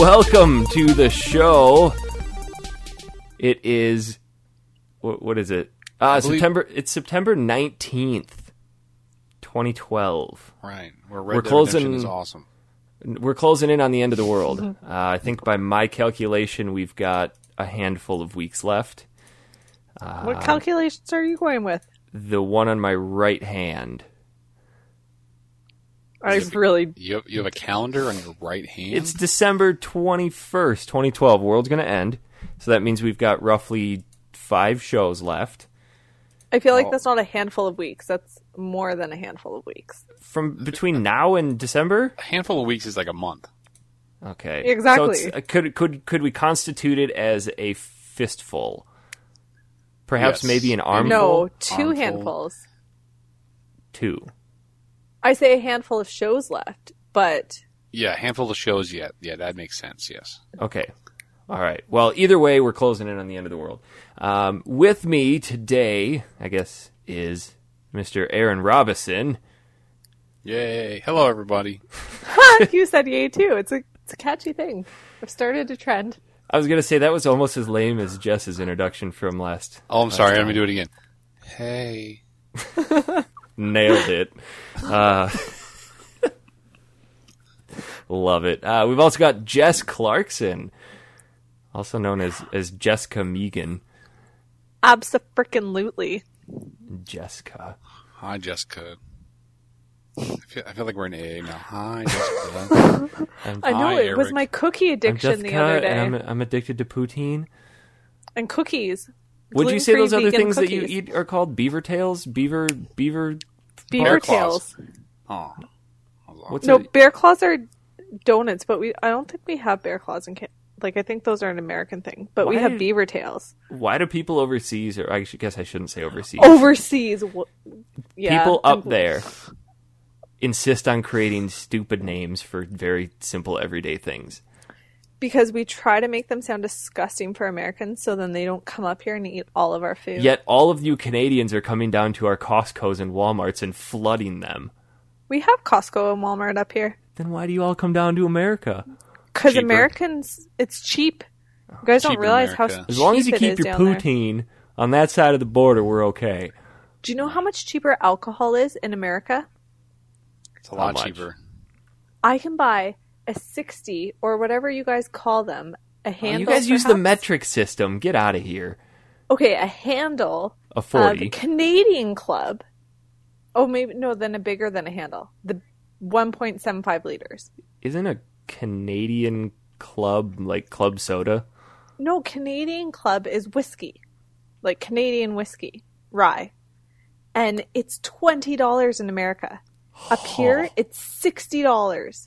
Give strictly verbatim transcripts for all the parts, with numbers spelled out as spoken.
welcome to the show. It is, what, what is it? Uh, believe- September. It's September nineteenth, twenty twelve. Right. Where Red Dead Redemption is awesome. We're closing in on the end of the world. Uh, I think by my calculation, we've got a handful of weeks left. Uh, what calculations are you going with? The one on my right hand. I you have, really you have, you have a calendar on your right hand. It's December twenty-first, twenty twelve. World's going to end, so that means we've got roughly five shows left. I feel like oh. that's not a handful of weeks. That's more than a handful of weeks. From between now and December, a handful of weeks is like a month. Okay, exactly. So it's, could could could we constitute it as a fistful? Perhaps yes. maybe an armful. No, two armful. handfuls. Two. I say a handful of shows left, but... Yeah, a handful of shows yet. Yeah, that makes sense, yes. Okay. All right. Well, either way, we're closing in on the end of the world. Um, with me today, I guess, is Mister Aaron Robison. Yay. Hello, everybody. You said yay, too. It's a, it's a catchy thing. I've started a trend. I was going to say, that was almost as lame as Jess's introduction from last... Oh, I'm sorry. Time. I'm going to do it again. Hey. Nailed it. Uh, love it. Uh, we've also got Jess Clarkson, also known as, as Jessica Megan. Abso-frickin-lutely. Jessica. Hi, Jessica. I feel, I feel like we're in A A now. Hi, Jessica. I know, it Eric. was my cookie addiction Jessica, the other day. I'm, I'm addicted to poutine. And cookies. Would you say those other things cookies. that you eat are called beaver tails? Beaver, beaver, beaver claws. tails. Oh, What's no, it? Bear claws are donuts, but we I don't think we have bear claws in Canada. Like I think those are an American thing, but why we have do, beaver tails. Why do people overseas, or I guess I shouldn't say overseas, overseas, wh- yeah, people up there insist on creating stupid names for very simple everyday things. Because we try to make them sound disgusting for Americans, so then they don't come up here and eat all of our food. Yet all of you Canadians are coming down to our Costco's and Walmart's and flooding them. We have Costco and Walmart up here. Then why do you all come down to America? Because Americans, it's cheap. You guys cheap don't realize how cheap it is. As long as you keep your poutine there. on that side of the border, we're okay. Do you know how much cheaper alcohol is in America? It's a lot cheaper. I can buy... a sixty or whatever you guys call them, a handle. Oh, you guys perhaps? use the metric system. Get out of here. Okay, a handle. A forty. Uh, Canadian Club. Oh, maybe no. Then a bigger than a handle. The one point seven five liters. Isn't a Canadian Club like club soda? No, Canadian Club is whiskey, like Canadian whiskey, rye, and it's twenty dollars in America. Up here, it's sixty dollars.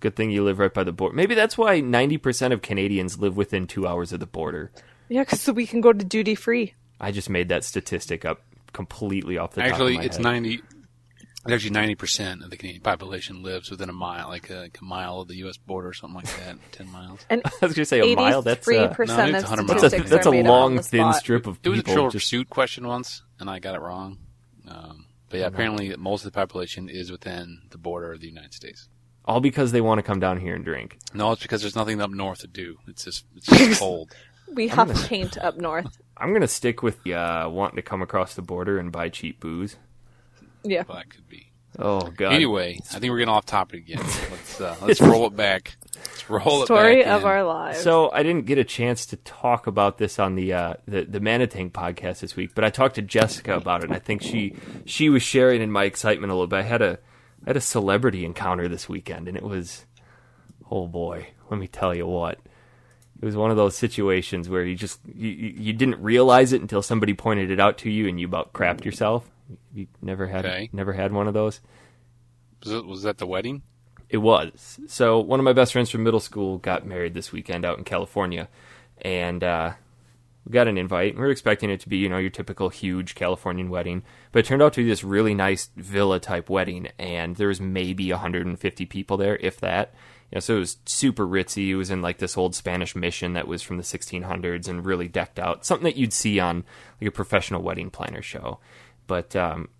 Good thing you live right by the border. Maybe that's why ninety percent of Canadians live within two hours of the border. Yeah, because so we can go to duty free. I just made that statistic up completely off the actually, top of my it's head. ninety Actually, ninety percent of the Canadian population lives within a mile, like a, like a mile of the U S border or something like that, ten miles. And I was going to say a mile, that's, uh, no, that's, that's a, that's a long, thin spot. strip of there people. There was a Trivial just... Pursuit question once, and I got it wrong. Um, but yeah, oh, apparently no. most of the population is within the border of the United States. All because they want to come down here and drink. No, it's because there's nothing up north to do. It's just, it's just cold. We have gonna, paint up north. I'm going to stick with the, uh, wanting to come across the border and buy cheap booze. Yeah. Well, that could be. Oh, God. Anyway, I think we're getting off topic again. Let's uh, let's roll it back. Let's roll Story it back Story of in. our lives. So I didn't get a chance to talk about this on the, uh, the, the Manatang podcast this week, but I talked to Jessica about it, and I think she, she was sharing in my excitement a little bit. I had a... I had a celebrity encounter this weekend, and it was, oh boy, let me tell you what. It was one of those situations where you just, you, you didn't realize it until somebody pointed it out to you, and you about crapped yourself. You never had okay. never had one of those. Was, it, was that the wedding? It was. So one of my best friends from middle school got married this weekend out in California, and uh, we got an invite, and we were expecting it to be, you know, your typical huge Californian wedding, but it turned out to be this really nice villa-type wedding, and there was maybe one hundred fifty people there, if that. You know, so it was super ritzy. It was in, like, this old Spanish mission that was from the sixteen hundreds and really decked out. Something that you'd see on, like, a professional wedding planner show. But um,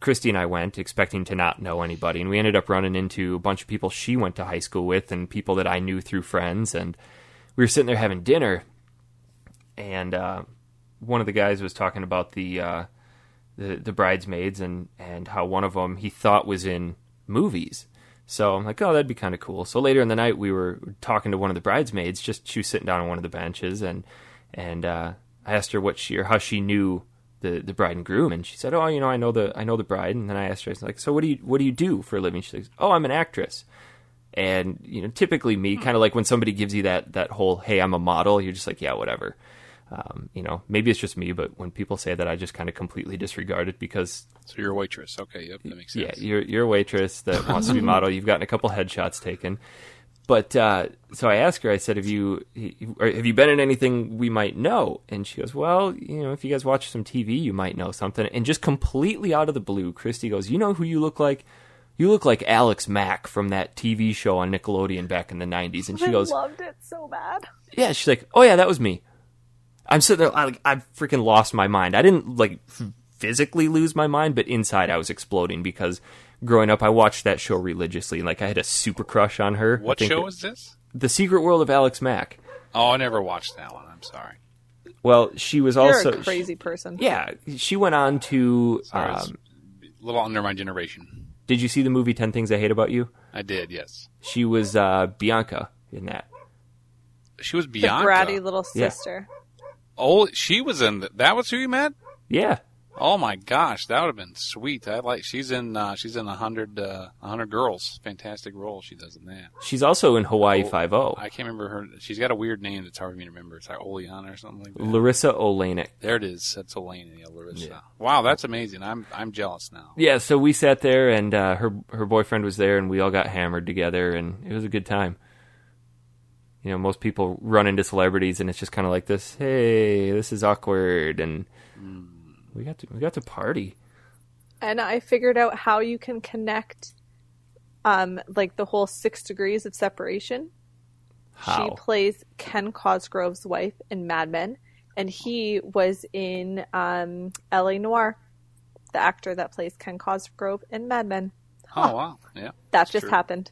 Christy and I went expecting to not know anybody, and we ended up running into a bunch of people she went to high school with and people that I knew through friends. And we were sitting there having dinner, and uh, one of the guys was talking about the uh, the, the bridesmaids and, and how one of them he thought was in movies. So I'm like, oh, that'd be kind of cool. So later in the night, we were talking to one of the bridesmaids. Just she was sitting down on one of the benches, and and uh, I asked her what she or how she knew the, the bride and groom, and she said, oh, you know, I know the I know the bride. And then I asked her, I was like, so what do you what do you do for a living? She says, oh, I'm an actress. And you know, typically me, kind of like when somebody gives you that that whole, hey, I'm a model, you're just like, yeah, whatever. Um, you know, maybe it's just me, but when people say that, I just kind of completely disregard it because... So you're a waitress. Okay, yep, that makes sense. Yeah, you're, you're a waitress that wants to be a model. You've gotten a couple headshots taken. But, uh, so I asked her, I said, have you, have you been in anything we might know? And she goes, well, you know, if you guys watch some T V, you might know something. And just completely out of the blue, Christy goes, you know who you look like? You look like Alex Mack from that T V show on Nickelodeon back in the nineties. And she goes... I loved it so bad. Yeah, she's like, oh yeah, that was me. I'm sitting there, I, like, I freaking lost my mind. I didn't, like, f- physically lose my mind, but inside I was exploding because growing up I watched that show religiously, and, like, I had a super crush on her. What show is this? The Secret World of Alex Mack. Oh, I never watched that one. I'm sorry. Well, she was You're also... You're a crazy she, person. Yeah. She went on to... Sorry, um, a little under my generation. Did you see the movie ten Things I Hate About You? I did, yes. She was uh, Bianca in that. She was Bianca? The bratty little sister. Yeah. Oh, she was in... The, that was who you met? Yeah. Oh, my gosh. That would have been sweet. I like... She's in uh, She's in one hundred, uh, one hundred Girls. Fantastic role she does in that. She's also in Hawaii oh, Five-O. I can't remember her... She's got a weird name that's hard for me to remember. It's like Oleana or something like that. Larissa Olenek. There it is. That's Olenek. Yeah, Larissa. Yeah. Wow, that's amazing. I'm I'm jealous now. Yeah, so we sat there, and uh, her, her boyfriend was there, and we all got hammered together, and it was a good time. You know, most people run into celebrities, and it's just kind of like this. Hey, this is awkward, and we got to we got to party. And I figured out how you can connect, um, like the whole six degrees of separation. How? She plays Ken Cosgrove's wife in Mad Men, and he was in um, L A Noire, the actor that plays Ken Cosgrove in Mad Men. Huh. Oh wow! Yeah, that just true. happened.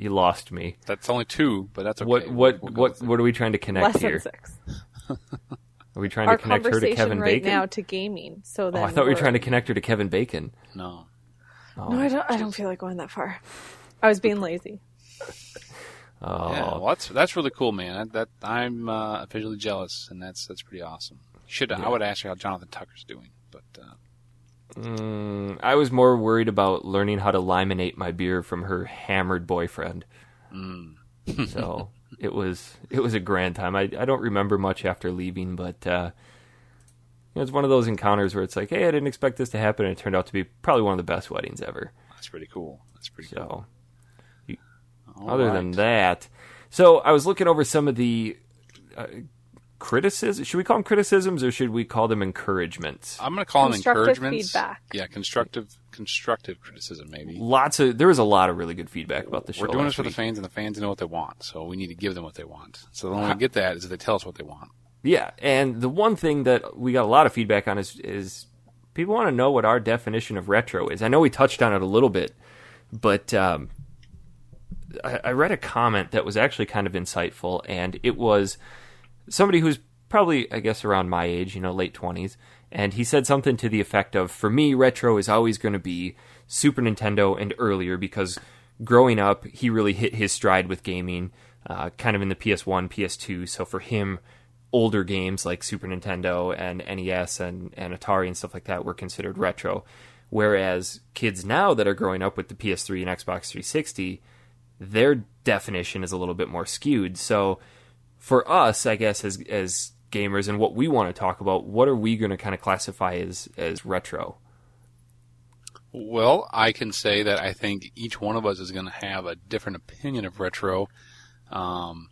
You lost me. That's only two, but that's okay. What what we'll what what are we trying to connect Less here? Six. Are we trying Our to connect her to Kevin right Bacon? Now to gaming. So then oh, I thought we're... we were trying to connect her to Kevin Bacon. No. Oh, no, I don't. I don't feel like going that far. I was being lazy. Oh, yeah, well, that's that's really cool, man. That, that I'm uh, officially jealous, and that's that's pretty awesome. Should yeah. I would ask you how Jonathan Tucker's doing, but. Uh... Mm, I was more worried about learning how to limonate my beer from her hammered boyfriend. Mm. So it was it was a grand time. I, I don't remember much after leaving, but uh, you know, it's one of those encounters where it's like, hey, I didn't expect this to happen, and it turned out to be probably one of the best weddings ever. That's pretty cool. That's pretty so, cool. You, other right. than that, so I was looking over some of the... Uh, criticism? Should we call them criticisms or should we call them encouragements? I'm going to call them encouragements. Feedback. Yeah, constructive, constructive criticism maybe. Lots of there was a lot of really good feedback about the show. We're doing this for the fans, and the fans know what they want, so we need to give them what they want. So the only way to get that is if they tell us what they want. Yeah, and the one thing that we got a lot of feedback on is is people want to know what our definition of retro is. I know we touched on it a little bit, but um, I, I read a comment that was actually kind of insightful, and it was. Somebody who's probably, I guess, around my age, you know, late twenties, and he said something to the effect of, for me, retro is always going to be Super Nintendo and earlier, because growing up, he really hit his stride with gaming, uh, kind of in the P S one, P S two, so for him, older games like Super Nintendo and N E S and, and Atari and stuff like that were considered retro, whereas kids now that are growing up with the P S three and Xbox three sixty, their definition is a little bit more skewed, so... For us, I guess, as as gamers and what we want to talk about, what are we going to kind of classify as, as retro? Well, I can say that I think each one of us is going to have a different opinion of retro um,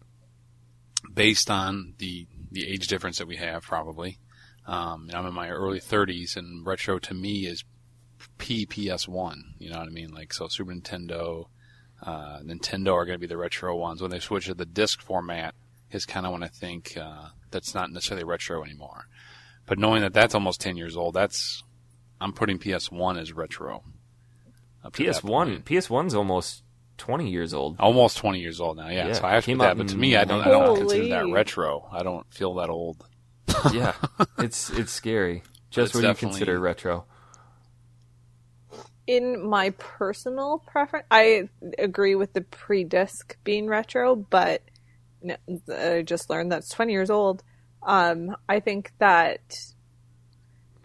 based on the, the age difference that we have, probably. Um, I'm in my early thirties, and retro to me is P S one, you know what I mean? Like, so Super Nintendo, uh, Nintendo are going to be the retro ones. When they switch to the disc format, is kind of when I think uh, that's not necessarily retro anymore. But knowing that that's almost ten years old, that's I'm putting P S one as retro. P S one. P S one's almost twenty years old. Almost twenty years old now. Yeah. yeah. So I have to put that. But to me, I don't. Holy. I don't consider that retro. I don't feel that old. Yeah. It's it's scary. Just what you consider retro. In my personal preference, I agree with the pre-disc being retro, but no, I just learned that's twenty years old. Um, I think that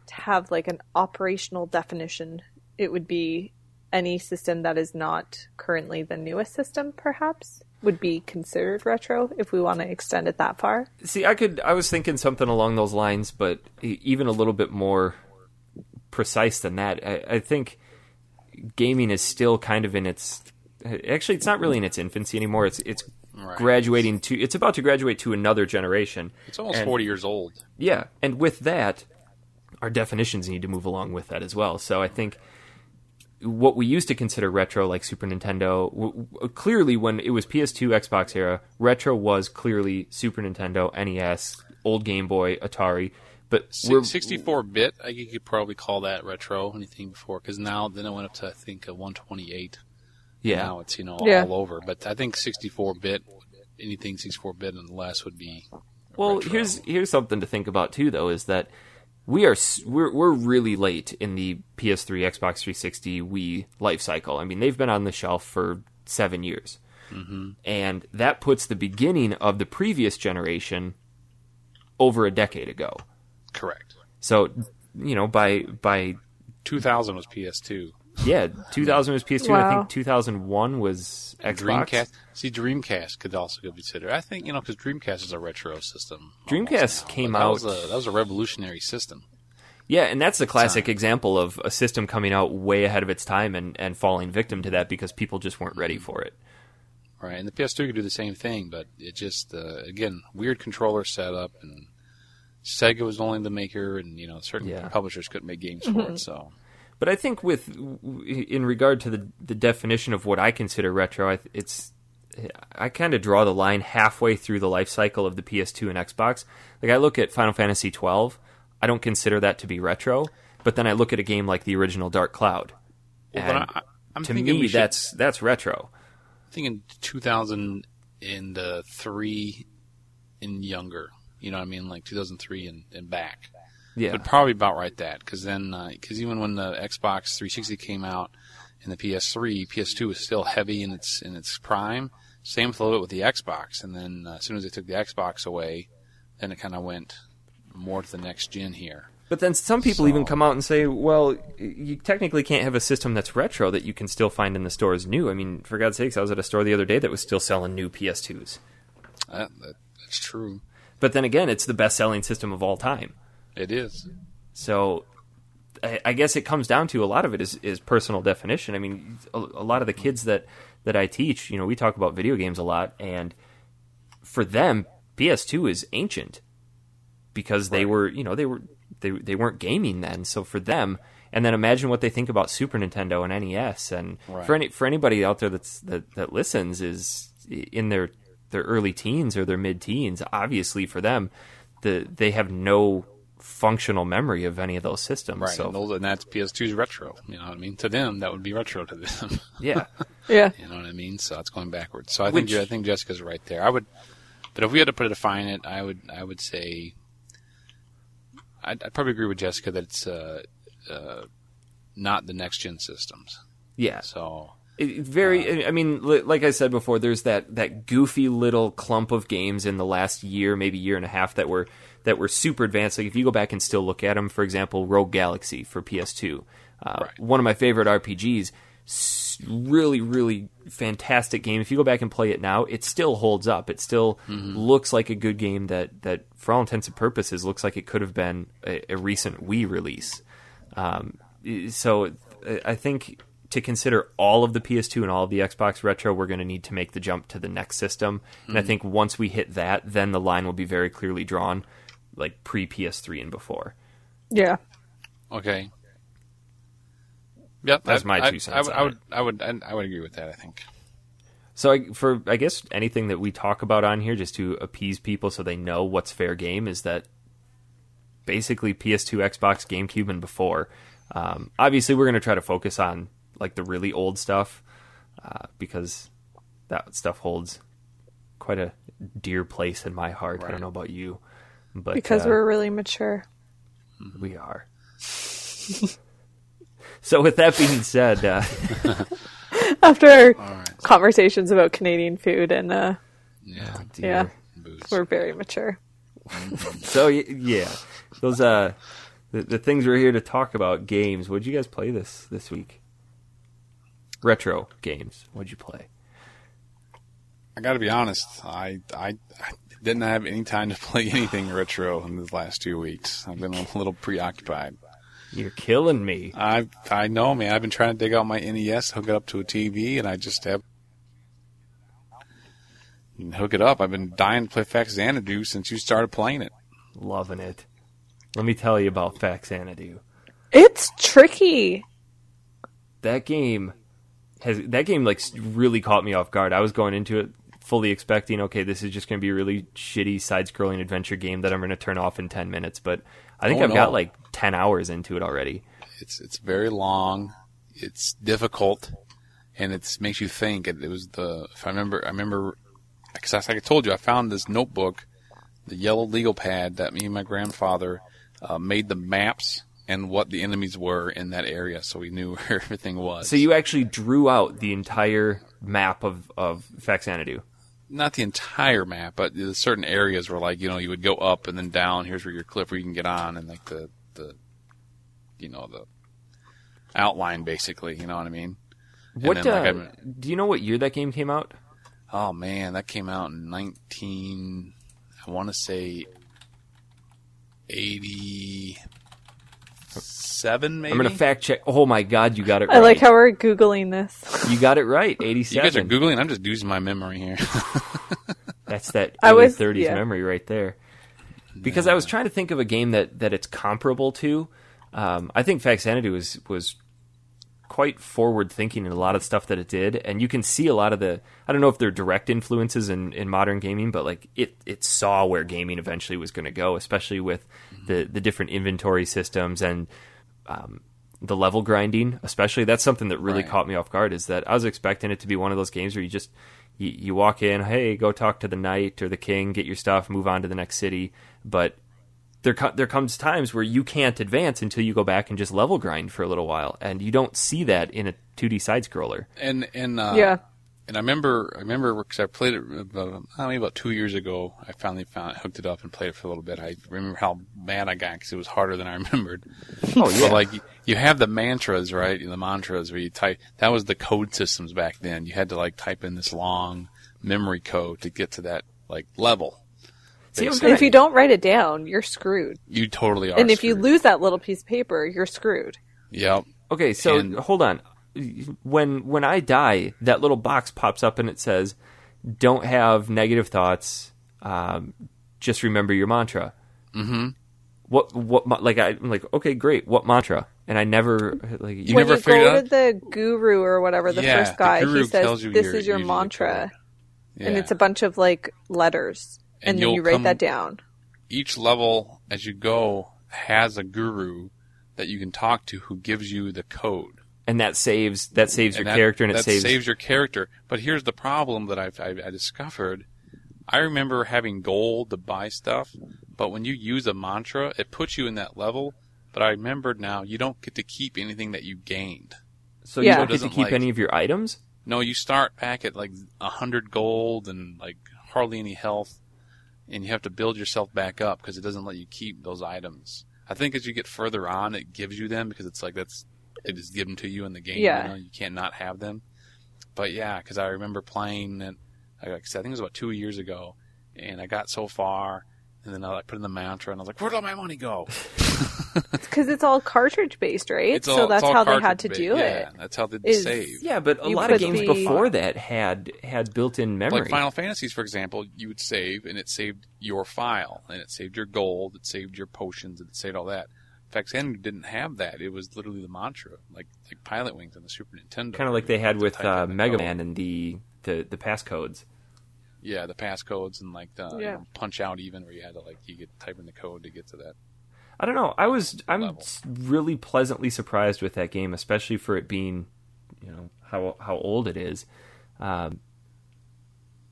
to have like an operational definition, it would be any system that is not currently the newest system, perhaps, would be considered retro if we want to extend it that far. See, I could. I was thinking something along those lines, but even a little bit more precise than that. I, I think gaming is still kind of in its. Actually, it's not really in its infancy anymore. It's it's right. graduating to. It's about to graduate to another generation. It's almost and, forty years old. Yeah, and with that, our definitions need to move along with that as well. So I think what we used to consider retro, like Super Nintendo, w- w- clearly when it was P S two, Xbox era, retro was clearly Super Nintendo, N E S, old Game Boy, Atari. But sixty-four bit, I think you could probably call that retro. Anything before, because now then it went up to I think a one twenty-eight. Yeah, now it's you know yeah. all over. But I think sixty-four bit, anything sixty-four bit and less would be. Well, retro. here's here's something to think about too, though, is that. We are we're we're really late in the P S three, Xbox three sixty, Wii life cycle. I mean, they've been on the shelf for seven years, mm-hmm. and that puts the beginning of the previous generation over a decade ago. Correct. So, you know, by by two thousand was P S two. Yeah, two thousand was P S two. Wow. I think two thousand one was Xbox. Dreamcast. See, Dreamcast could also be considered. I think, you know, because Dreamcast is a retro system. Dreamcast came that out. Was a, that was a revolutionary system. Yeah, and that's the classic time. Example of a system coming out way ahead of its time and, and falling victim to that because people just weren't ready for it. Right, and the P S two could do the same thing, but it just, uh, again, weird controller setup, and Sega was only the maker, and, you know, certain yeah. publishers couldn't make games mm-hmm. for it, so. But I think with, in regard to the, the definition of what I consider retro, I, it's I kind of draw the line halfway through the life cycle of the P S two and Xbox. Like I look at Final Fantasy twelve, I don't consider that to be retro, but then I look at a game like the original Dark Cloud. Well, and I, I'm to me, should, that's that's retro. I'm thinking two thousand three and younger. You know what I mean? Like two thousand three and, and back. Yeah, but probably about right that, because then, because uh, even when the Xbox three sixty came out and the P S three, P S two was still heavy in its in its prime. Same flow with the Xbox, and then uh, as soon as they took the Xbox away, then it kind of went more to the next gen here. But then some people so, even come out and say, well, you technically can't have a system that's retro that you can still find in the stores new. I mean, for God's sakes, I was at a store the other day that was still selling new P S twos. Uh, that, that's true. But then again, it's the best-selling system of all time. It is. So I, I guess it comes down to a lot of it is, is personal definition. I mean, a, a lot of the kids that, that I teach, you know, we talk about video games a lot. And for them, P S two is ancient because they were, you know, they, were, they, they weren't gaming then. So for them, and then imagine what they think about Super Nintendo and N E S. And right. for any for anybody out there that's that, that listens is in their, their early teens or their mid-teens, obviously for them, the they have no functional memory of any of those systems, right? So, and, those, and that's P S two's retro. You know what I mean? To them, that would be retro to them. Yeah, yeah. You know what I mean? So it's going backwards. So I Which, think I think Jessica's right there. I would, but if we had to put a define it, I would I would say I'd, I'd probably agree with Jessica that it's uh, uh, not the next gen systems. Yeah. So it, very. Uh, I mean, like I said before, there's that that goofy little clump of games in the last year, maybe year and a half, that were. that were super advanced. Like if you go back and still look at them, for example, Rogue Galaxy for P S two. Uh, right. One of my favorite R P Gs. Really, really fantastic game. If you go back and play it now, it still holds up. It still mm-hmm. looks like a good game that, that, for all intents and purposes, looks like it could have been a, a recent Wii release. Um, so I think to consider all of the P S two and all of the Xbox retro, we're going to need to make the jump to the next system. Mm-hmm. And I think once we hit that, then the line will be very clearly drawn. Like pre-P S three and before. Yeah. Okay. Yep. That's I, my two cents. I, I, I would, I would, I would, I would agree with that. I think. So I, for I guess anything that we talk about on here, just to appease people so they know what's fair game, is that basically P S two, Xbox, GameCube, and before Um, obviously, we're going to try to focus on like the really old stuff uh, because that stuff holds quite a dear place in my heart. Right. I don't know about you, but because uh, we're really mature, we are. So, with that being said, uh, after our right. conversations about Canadian food and uh, yeah, yeah we're very mature. So yeah, those uh, the, the things we're here to talk about, games. What'd you guys play this this week? Retro games. What'd you play? I got to be honest. I, I I didn't have any time to play anything retro in these last two weeks. I've been a little preoccupied. You're killing me. I I know, man. I've been trying to dig out my N E S, hook it up to a T V, and I just have and hook it up. I've been dying to play Faxanadu since you started playing it. Loving it. Let me tell you about Faxanadu. It's tricky. That game has that game like really caught me off guard. I was going into it fully expecting, okay, this is just going to be a really shitty side-scrolling adventure game that I'm going to turn off in ten minutes, but I think oh, I've no. got like ten hours into it already. It's it's very long, it's difficult, and it makes you think. It, it was the, if I remember, I remember, because like I told you, I found this notebook, the yellow legal pad that me and my grandfather uh, made the maps and what the enemies were in that area, so we knew where everything was. So you actually drew out the entire map of, of Faxanadu? Not the entire map, but certain areas where, like, you know, you would go up and then down. Here's where your cliff where you can get on, and like the, the, you know, the outline basically. You know what I mean? What and then, uh, like, I, do you know what year that game came out? Oh man, that came out in nineteen. I want to say eighty-seven, maybe. I'm gonna fact check. Oh my god, you got it right. I like how we're Googling this. You got it right. eighty-seven. You guys are Googling. I'm just using my memory here. That's that early was, thirties yeah. memory right there. Because yeah. I was trying to think of a game that, that it's comparable to. Um, I think Faxanadu was was quite forward thinking in a lot of stuff that it did, and you can see a lot of the. I don't know if they're direct influences in, in modern gaming, but like it, it saw where gaming eventually was going to go, especially with mm-hmm. the the different inventory systems and um, the level grinding. Especially that's something that really right. caught me off guard. Is that I was expecting it to be one of those games where you just. You walk in, hey, go talk to the knight or the king, get your stuff, move on to the next city. But there co- there comes times where you can't advance until you go back and just level grind for a little while, and you don't see that in a two D side scroller. And and uh, yeah, and I remember I remember because I played it about, I mean, about two years ago. I finally found hooked it up and played it for a little bit. I remember how mad I got because it was harder than I remembered. Oh yeah, so, like you have the mantras, right? The mantras where you type. That was the code systems back then. You had to like type in this long memory code to get to that like level. See, if you don't write it down, you're screwed. You totally are. And if screwed. you lose that little piece of paper, you're screwed. Yep. Okay, so and... hold on. When when I die, that little box pops up and it says, "Don't have negative thoughts. Um, just remember your mantra." Mm-hmm. What what like I, I'm like okay great what mantra and I never like you when never you figured go out? To the guru or whatever the yeah, first guy the he says this your, is your mantra yeah. and it's a bunch of like letters. And, and then you write come, that down. Each level as you go has a guru that you can talk to who gives you the code. And that saves that saves and your that, character and that it saves saves your character. But here's the problem that I've, I I discovered. I remember having gold to buy stuff, but when you use a mantra, it puts you in that level. But I remembered now you don't get to keep anything that you gained. So yeah. you don't get to keep like, any of your items? No, you start back at like one hundred gold and like hardly any health. And you have to build yourself back up because it doesn't let you keep those items. I think as you get further on, it gives you them because it's like that's it is given to you in the game. Yeah. You know, you can't not have them. But yeah, because I remember playing it. Like I said, I think it was about two years ago, and I got so far, and then I like, put in the mantra, and I was like, "Where'd all my money go?" Because it's all cartridge based, right? It's all, so that's it's all how they had to do based. it. Yeah, that's how they is, save. Yeah, but a you lot of games be... before that had had built-in memory. Like Final Fantasies, for example, you would save, and it saved your file, and it saved your gold, it saved your potions, and it saved all that. Faxanadu didn't have that. It was literally the mantra, like like Pilot Wings on the Super Nintendo. Kind of like they had with uh, Mega Man and the, the, the passcodes. Yeah, the passcodes and like the yeah. you know, Punch Out even, where you had to like you could type in the code to get to that. I don't know. I was I'm level. really pleasantly surprised with that game, especially for it being, you know, how how old it is. Um,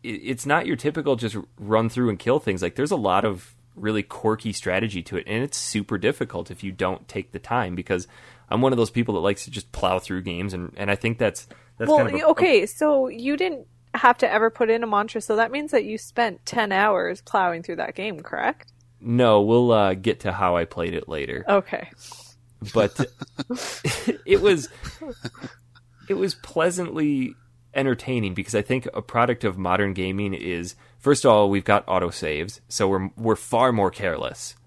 it, it's not your typical just run through and kill things. Like, there's a lot of really quirky strategy to it, and it's super difficult if you don't take the time, because I'm one of those people that likes to just plow through games, and, and I think that's that's well, kind of a, okay. A... So you didn't have to ever put in a mantra, so that means that you spent ten hours plowing through that game, correct? No, we'll uh, get to how I played it later. Okay. But it was it was pleasantly entertaining, because I think a product of modern gaming is, first of all, we've got autosaves, so we're we're far more careless.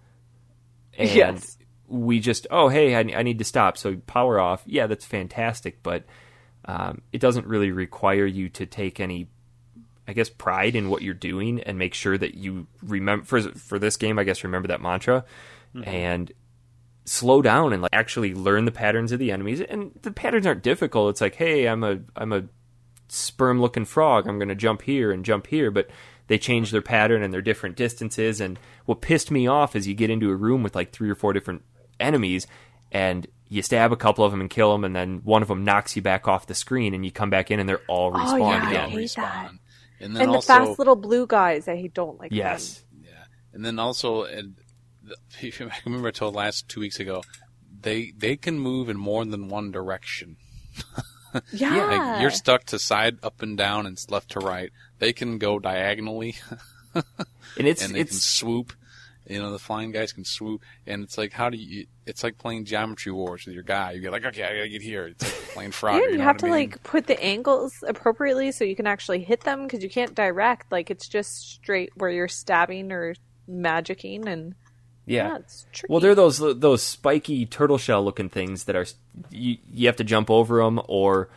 And yes. we just, oh, hey, I, I need to stop, so power off. Yeah, that's fantastic, but um, it doesn't really require you to take any, I guess, pride in what you're doing and make sure that you remember, for, for this game, I guess, remember that mantra, mm-hmm. and slow down and like actually learn the patterns of the enemies. And the patterns aren't difficult. It's like, hey, I'm a I'm a sperm-looking frog. I'm going to jump here and jump here, but they change their pattern and their different distances. And what pissed me off is you get into a room with like three or four different enemies, and you stab a couple of them and kill them, and then one of them knocks you back off the screen, and you come back in, and they're all respawned oh, yeah, again. I hate that. And, then and also, the fast little blue guys, I don't like. Yes, them. yeah. And then also, and the, if you remember, I told last two weeks ago, they they can move in more than one direction. Yeah, like you're stuck to side, up and down, and left to right. They can go diagonally, and it's and they it's, can swoop. You know, the flying guys can swoop, and it's like, how do you? It's like playing Geometry Wars with your guy. You get like, okay, I gotta get here. It's like playing Frog. Yeah, you, you know have to I mean? like put the angles appropriately so you can actually hit them, because you can't direct. Like, it's just straight where you're stabbing or magicking, and yeah, yeah it's tricky. Well, they're those those spiky turtle shell looking things that are you you have to jump over them, or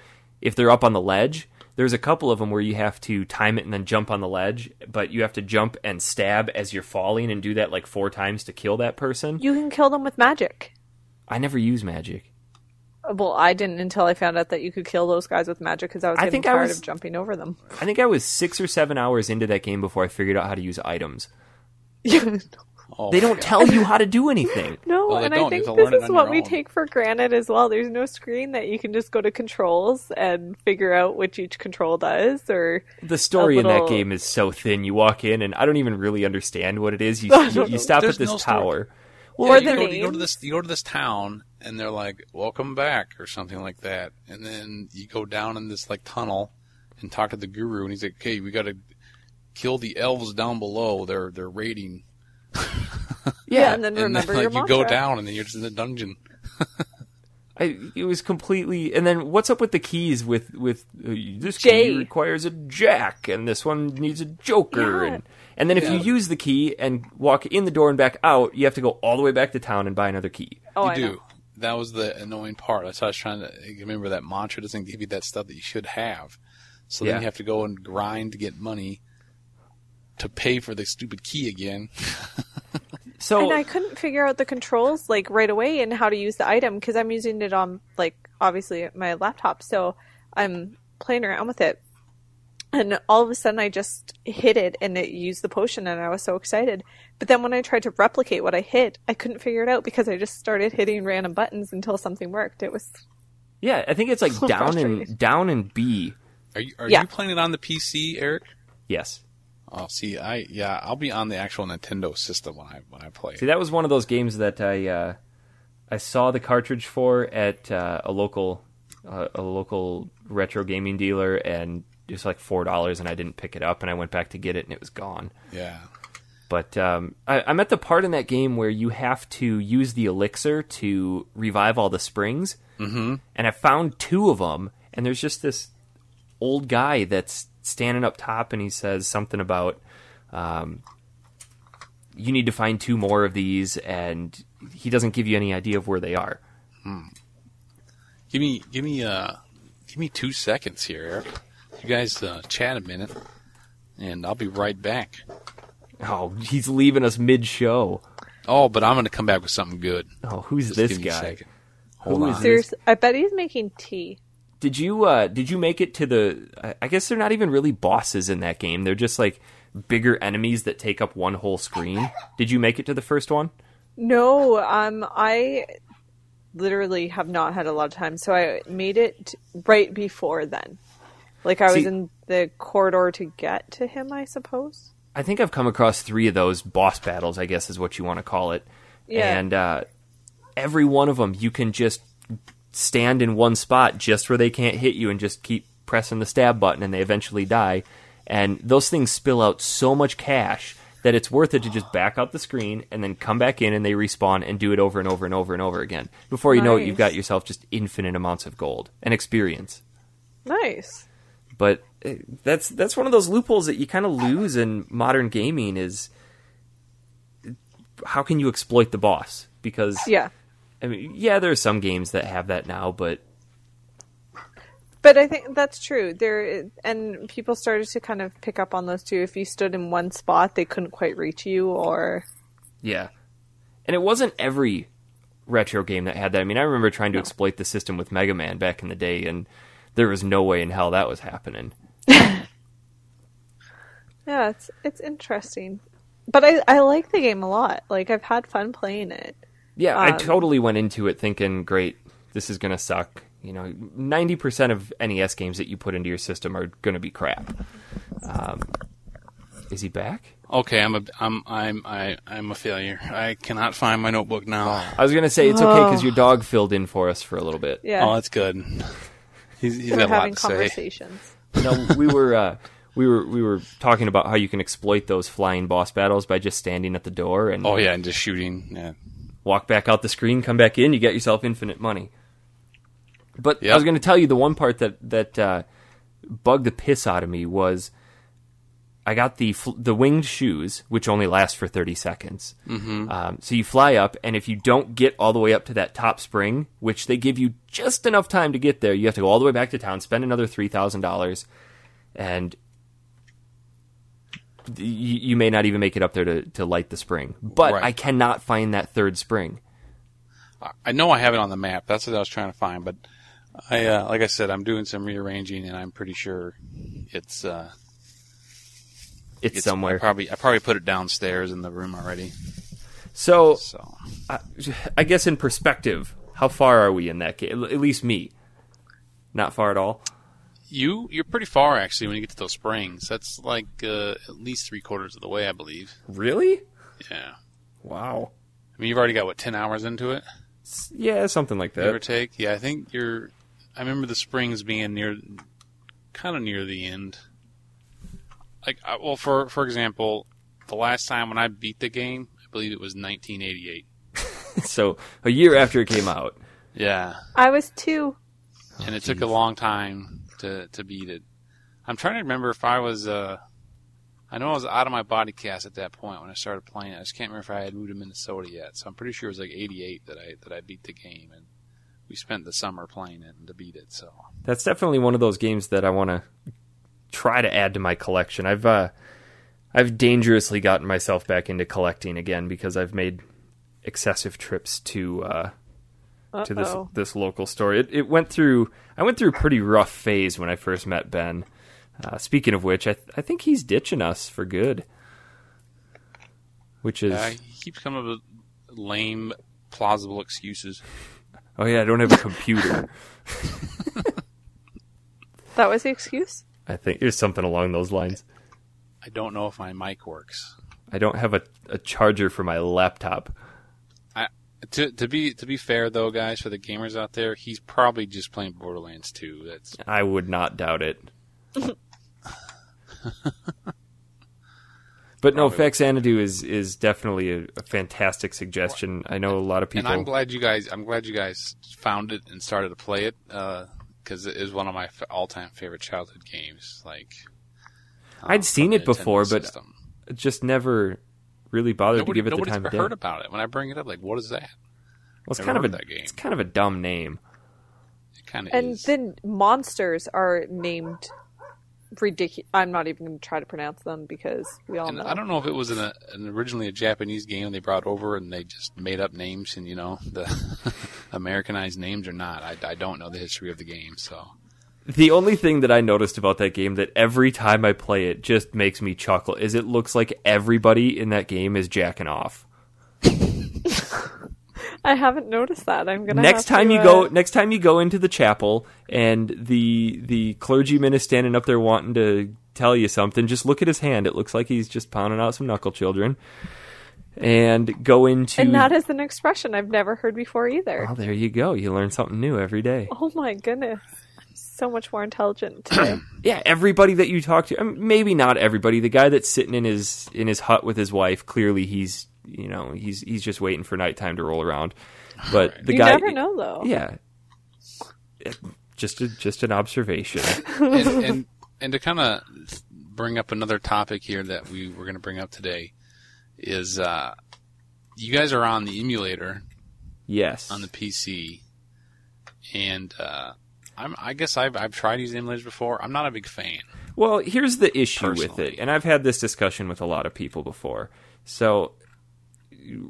if they're up on the ledge. There's a couple of them where you have to time it and then jump on the ledge, but you have to jump and stab as you're falling and do that like four times to kill that person. You can kill them with magic. I never use magic. Well, I didn't until I found out that you could kill those guys with magic, because I was getting I think tired I was, of jumping over them. I think I was six or seven hours into that game before I figured out how to use items. Oh, they don't God. tell you how to do anything. No, well, and I think this is what we take for granted as well. There's no screen that you can just go to controls and figure out which each control does. Or the story little... in that game is so thin. You walk in, and I don't even really understand what it is. You you, you stop There's at this no tower. Well, yeah, you, go, you go to this you go to this town, and they're like, "Welcome back" or something like that. And then you go down in this like tunnel and talk to the guru, and he's like, "Okay, we got to kill the elves down below. They're they're raiding." Yeah, and then remember and then, like, your mantra. You go down, and then you're just in the dungeon. I, it was completely... And then what's up with the keys with... with uh, this Jay. key requires a jack, and this one needs a joker. Yeah. And, and then yeah. if you use the key and walk in the door and back out, you have to go all the way back to town and buy another key. Oh, you I do. Know. That was the annoying part. That's how I was trying to... Remember, that mantra doesn't give you that stuff that you should have. So yeah. then you have to go and grind to get money to pay for the stupid key again. So, and I couldn't figure out the controls like right away and how to use the item, because I'm using it on like obviously my laptop, so I'm playing around with it, and all of a sudden I just hit it and it used the potion, and I was so excited. But then when I tried to replicate what I hit, I couldn't figure it out because I just started hitting random buttons until something worked. It was yeah, I think it's like so down and down and B. Are you are yeah. you playing it on the P C, Eric? Yes. Oh, see, I yeah, I'll be on the actual Nintendo system when I when I play. See, that was one of those games that I uh, I saw the cartridge for at uh, a local uh, a local retro gaming dealer, and it was like four dollars, and I didn't pick it up, and I went back to get it, and it was gone. Yeah, but um, I, I'm at the part in that game where you have to use the elixir to revive all the springs, mm-hmm. and I found two of them, and there's just this old guy that's standing up top, and he says something about um, you need to find two more of these, and he doesn't give you any idea of where they are. Hmm. Give me, give me, uh, give me two seconds here, Eric. You guys uh, chat a minute, and I'll be right back. Oh, he's leaving us mid-show. Oh, but I'm going to come back with something good. Oh, who's Just this guy? Hold Who on. Seriously, I bet he's making tea. Did you uh, did you make it to the... I guess they're not even really bosses in that game. They're just like bigger enemies that take up one whole screen. Did you make it to the first one? No, um, I literally have not had a lot of time. So I made it right before then. Like I See, was in the corridor to get to him, I suppose. I think I've come across three of those boss battles, I guess is what you want to call it. Yeah. And uh, every one of them, you can just stand in one spot just where they can't hit you and just keep pressing the stab button and they eventually die. And those things spill out so much cash that it's worth it to just back out the screen and then come back in and they respawn and do it over and over and over and over again. Before you nice. know it, you've got yourself just infinite amounts of gold and experience. Nice. But that's that's one of those loopholes that you kind of lose in modern gaming is how can you exploit the boss? Because, yeah, I mean, yeah, there are some games that have that now, but... But I think that's true. There and people started to kind of pick up on those too. If you stood in one spot, they couldn't quite reach you or... Yeah. And it wasn't every retro game that had that. I mean, I remember trying to no. exploit the system with Mega Man back in the day, and there was no way in hell that was happening. Yeah, it's it's interesting. But I, I like the game a lot. Like, I've had fun playing it. Yeah, um, I totally went into it thinking, great, this is going to suck. You know, ninety percent of N E S games that you put into your system are going to be crap. Um, is he back? Okay, I'm a I'm I'm I, I'm a failure. I cannot find my notebook now. I was going to say it's okay because your dog filled in for us for a little bit. Yeah. Oh, that's good. He's, he's got a lot to conversations. say. No, we were uh, we were we were talking about how you can exploit those flying boss battles by just standing at the door and oh yeah, and just shooting. Yeah. Walk back out the screen, come back in, you get yourself infinite money. But yep. I was going to tell you the one part that that uh, bugged the piss out of me was I got the fl- the winged shoes, which only last for thirty seconds. Mm-hmm. Um, so you fly up, and if you don't get all the way up to that top spring, which they give you just enough time to get there, you have to go all the way back to town, spend another three thousand dollars, and you, you may not even make it up there to, to light the spring. But right. I cannot find that third spring. I know I have it on the map. That's what I was trying to find, but... I uh, like I said, I'm doing some rearranging, and I'm pretty sure it's uh, it's, it's somewhere. I probably I probably put it downstairs in the room already. So, so. I, I guess in perspective, how far are we in that game? At least me, not far at all. You you're pretty far actually when you get to those springs. That's like uh, at least three quarters of the way, I believe. Really? Yeah. Wow. I mean, you've already got what ten hours into it. Yeah, something like that. Give or take. Yeah, I think you're. I remember the springs being near, kind of near the end. Like, I, well, for for example, the last time when I beat the game, I believe it was nineteen eighty-eight. So a year after it came out. Yeah. I was two. And oh, it geez. took a long time to, to beat it. I'm trying to remember if I was. Uh, I know I was out of my body cast at that point when I started playing it. I just can't remember if I had moved to Minnesota yet. So I'm pretty sure it was like eighty-eight that I that I beat the game, and we spent the summer playing it and to beat it. So that's definitely one of those games that I want to try to add to my collection. I've uh, I've dangerously gotten myself back into collecting again because I've made excessive trips to uh, to this this local store. It it went through I went through a pretty rough phase when I first met Ben. Uh, speaking of which, I th- I think he's ditching us for good. Which is... Uh, he keeps coming up with lame, plausible excuses. Oh yeah, I don't have a computer. That was the excuse? I think there's something along those lines. I don't know if my mic works. I don't have a, a charger for my laptop. I to to be to be fair though, guys, for the gamers out there, he's probably just playing Borderlands two. That's I would not doubt it. But no, Faxanadu is is definitely a, a fantastic suggestion. I know a lot of people, and I'm glad you guys. I'm glad you guys found it and started to play it because uh, it is one of my all-time favorite childhood games. Like um, I'd seen it Nintendo before, system. but just never really bothered Nobody, to give it the time of day. Nobody's ever heard about it. When I bring it up, like, what is that? Well, it's kind of a that game. It's kind of a dumb name. It kind of and is. Then monsters are named. Ridiculous! I'm not even going to try to pronounce them because we all and know. I don't know if it was in a, an originally a Japanese game they brought over and they just made up names and you know the Americanized names or not. I, I don't know the history of the game. So the only thing that I noticed about that game that every time I play it just makes me chuckle is it looks like everybody in that game is jacking off. I haven't noticed that. I'm gonna. Next have time to, you uh... go, next time you go into the chapel and the the clergyman is standing up there wanting to tell you something, just look at his hand. It looks like he's just pounding out some knuckle children. And go into... And that is an expression I've never heard before either. Oh, there you go. You learn something new every day. Oh my goodness. I'm so much more intelligent today. Yeah, everybody that you talk to... I mean, maybe not everybody. The guy that's sitting in his in his hut with his wife, clearly he's, you know, he's he's just waiting for nighttime to roll around. But the you guy... You never know, though. Yeah. Just, a, just an observation. and, and, and to kind of bring up another topic here that we were going to bring up today... Is uh, you guys are on the emulator? Yes, on the P C, and uh, I'm, I guess I've I've tried these emulators before. I'm not a big fan. Well, here's the issue personally. With it, and I've had this discussion with a lot of people before. So,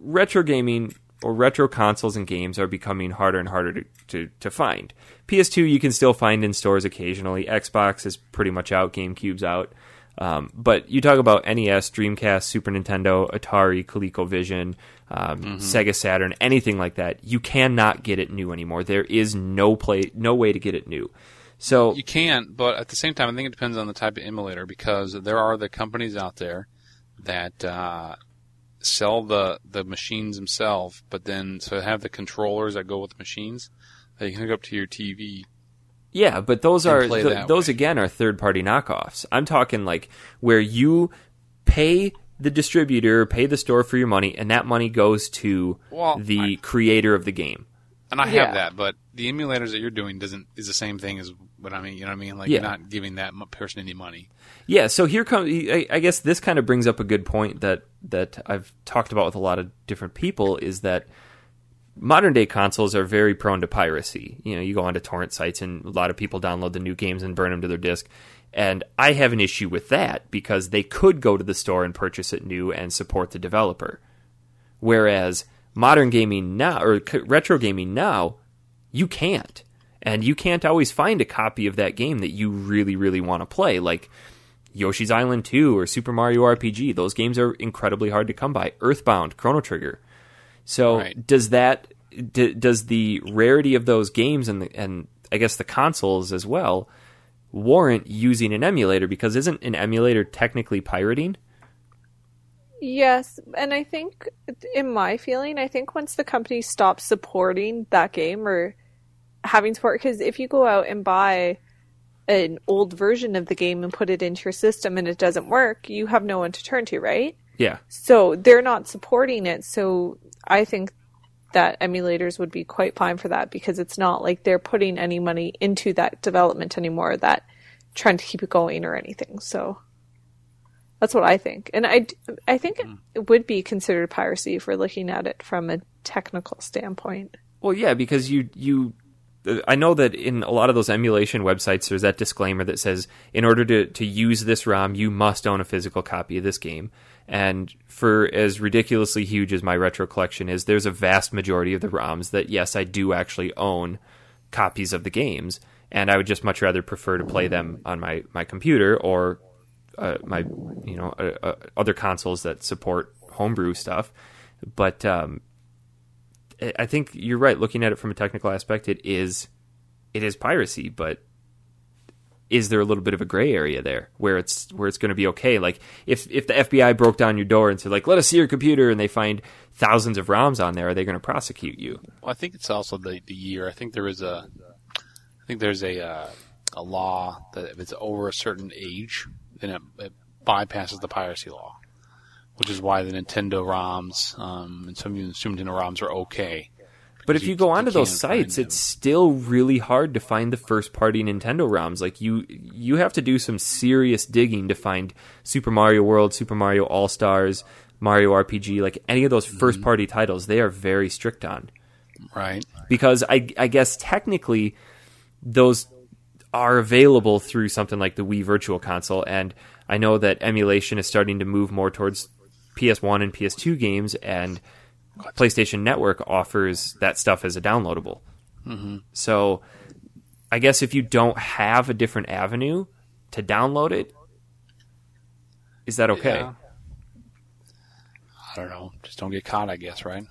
retro gaming or retro consoles and games are becoming harder and harder to, to, to find. P S two you can still find in stores occasionally. Xbox is pretty much out. GameCube's out. Um, but you talk about N E S, Dreamcast, Super Nintendo, Atari, ColecoVision, um, mm-hmm. Sega Saturn, anything like that. You cannot get it new anymore. There is no play, no way to get it new. So you can, but at the same time, I think it depends on the type of emulator because there are the companies out there that uh, sell the, the machines themselves, but then so have the controllers that go with the machines that you can hook up to your T V. Yeah, but those are th- those way. Again are third-party knockoffs. I'm talking like where you pay the distributor, pay the store for your money, and that money goes to well, the I, creator of the game. And I yeah. have that, but the emulators that you're doing doesn't is the same thing as what I mean. You know what I mean? Like yeah. you're not giving that person any money. Yeah. So here comes. I, I guess this kind of brings up a good point that that I've talked about with a lot of different people is that. Modern day consoles are very prone to piracy. You know, you go onto torrent sites and a lot of people download the new games and burn them to their disc. And I have an issue with that because they could go to the store and purchase it new and support the developer. Whereas modern gaming now, or retro gaming now, you can't. And you can't always find a copy of that game that you really, really want to play. Like Yoshi's Island two or Super Mario R P G. Those games are incredibly hard to come by. Earthbound, Chrono Trigger. So right. does that d- does the rarity of those games and the, and I guess the consoles as well warrant using an emulator? Because isn't an emulator technically pirating? Yes, and I think in my feeling, I think once the company stops supporting that game or having support, because if you go out and buy an old version of the game and put it into your system and it doesn't work, you have no one to turn to, right? Yeah. So they're not supporting it, so I think that emulators would be quite fine for that because it's not like they're putting any money into that development anymore, that trying to keep it going or anything. So that's what I think. And I, I think mm. it would be considered piracy if we're looking at it from a technical standpoint. Well, yeah, because you... you... I know that in a lot of those emulation websites, there's that disclaimer that says, in order to, to use this ROM, you must own a physical copy of this game. And for as ridiculously huge as my retro collection is, there's a vast majority of the ROMs that, yes, I do actually own copies of the games. And I would just much rather prefer to play them on my, my computer or uh, my you know uh, uh, other consoles that support homebrew stuff. But... um I think you're right. Looking at it from a technical aspect, it is, it is piracy. But is there a little bit of a gray area there where it's where it's going to be okay? Like if if the F B I broke down your door and said, like, let us see your computer, and they find thousands of ROMs on there, are they going to prosecute you? Well, I think it's also the, the year. I think there is a, I think there's a uh, a law that if it's over a certain age, then it, it bypasses the piracy law. Which is why the Nintendo ROMs um, and some Super Nintendo ROMs are okay. But if you, you go onto you those sites, it's still really hard to find the first-party Nintendo ROMs. Like you, you have to do some serious digging to find Super Mario World, Super Mario All-Stars, Mario R P G, like any of those first-party mm-hmm. titles. They are very strict on, right? Because I, I guess technically, those are available through something like the Wii Virtual Console, and I know that emulation is starting to move more towards P S one and P S two games, and PlayStation Network offers that stuff as a downloadable. Mm-hmm. So I guess if you don't have a different avenue to download it, is that okay? Yeah. I don't know. Just don't get caught, I guess, right?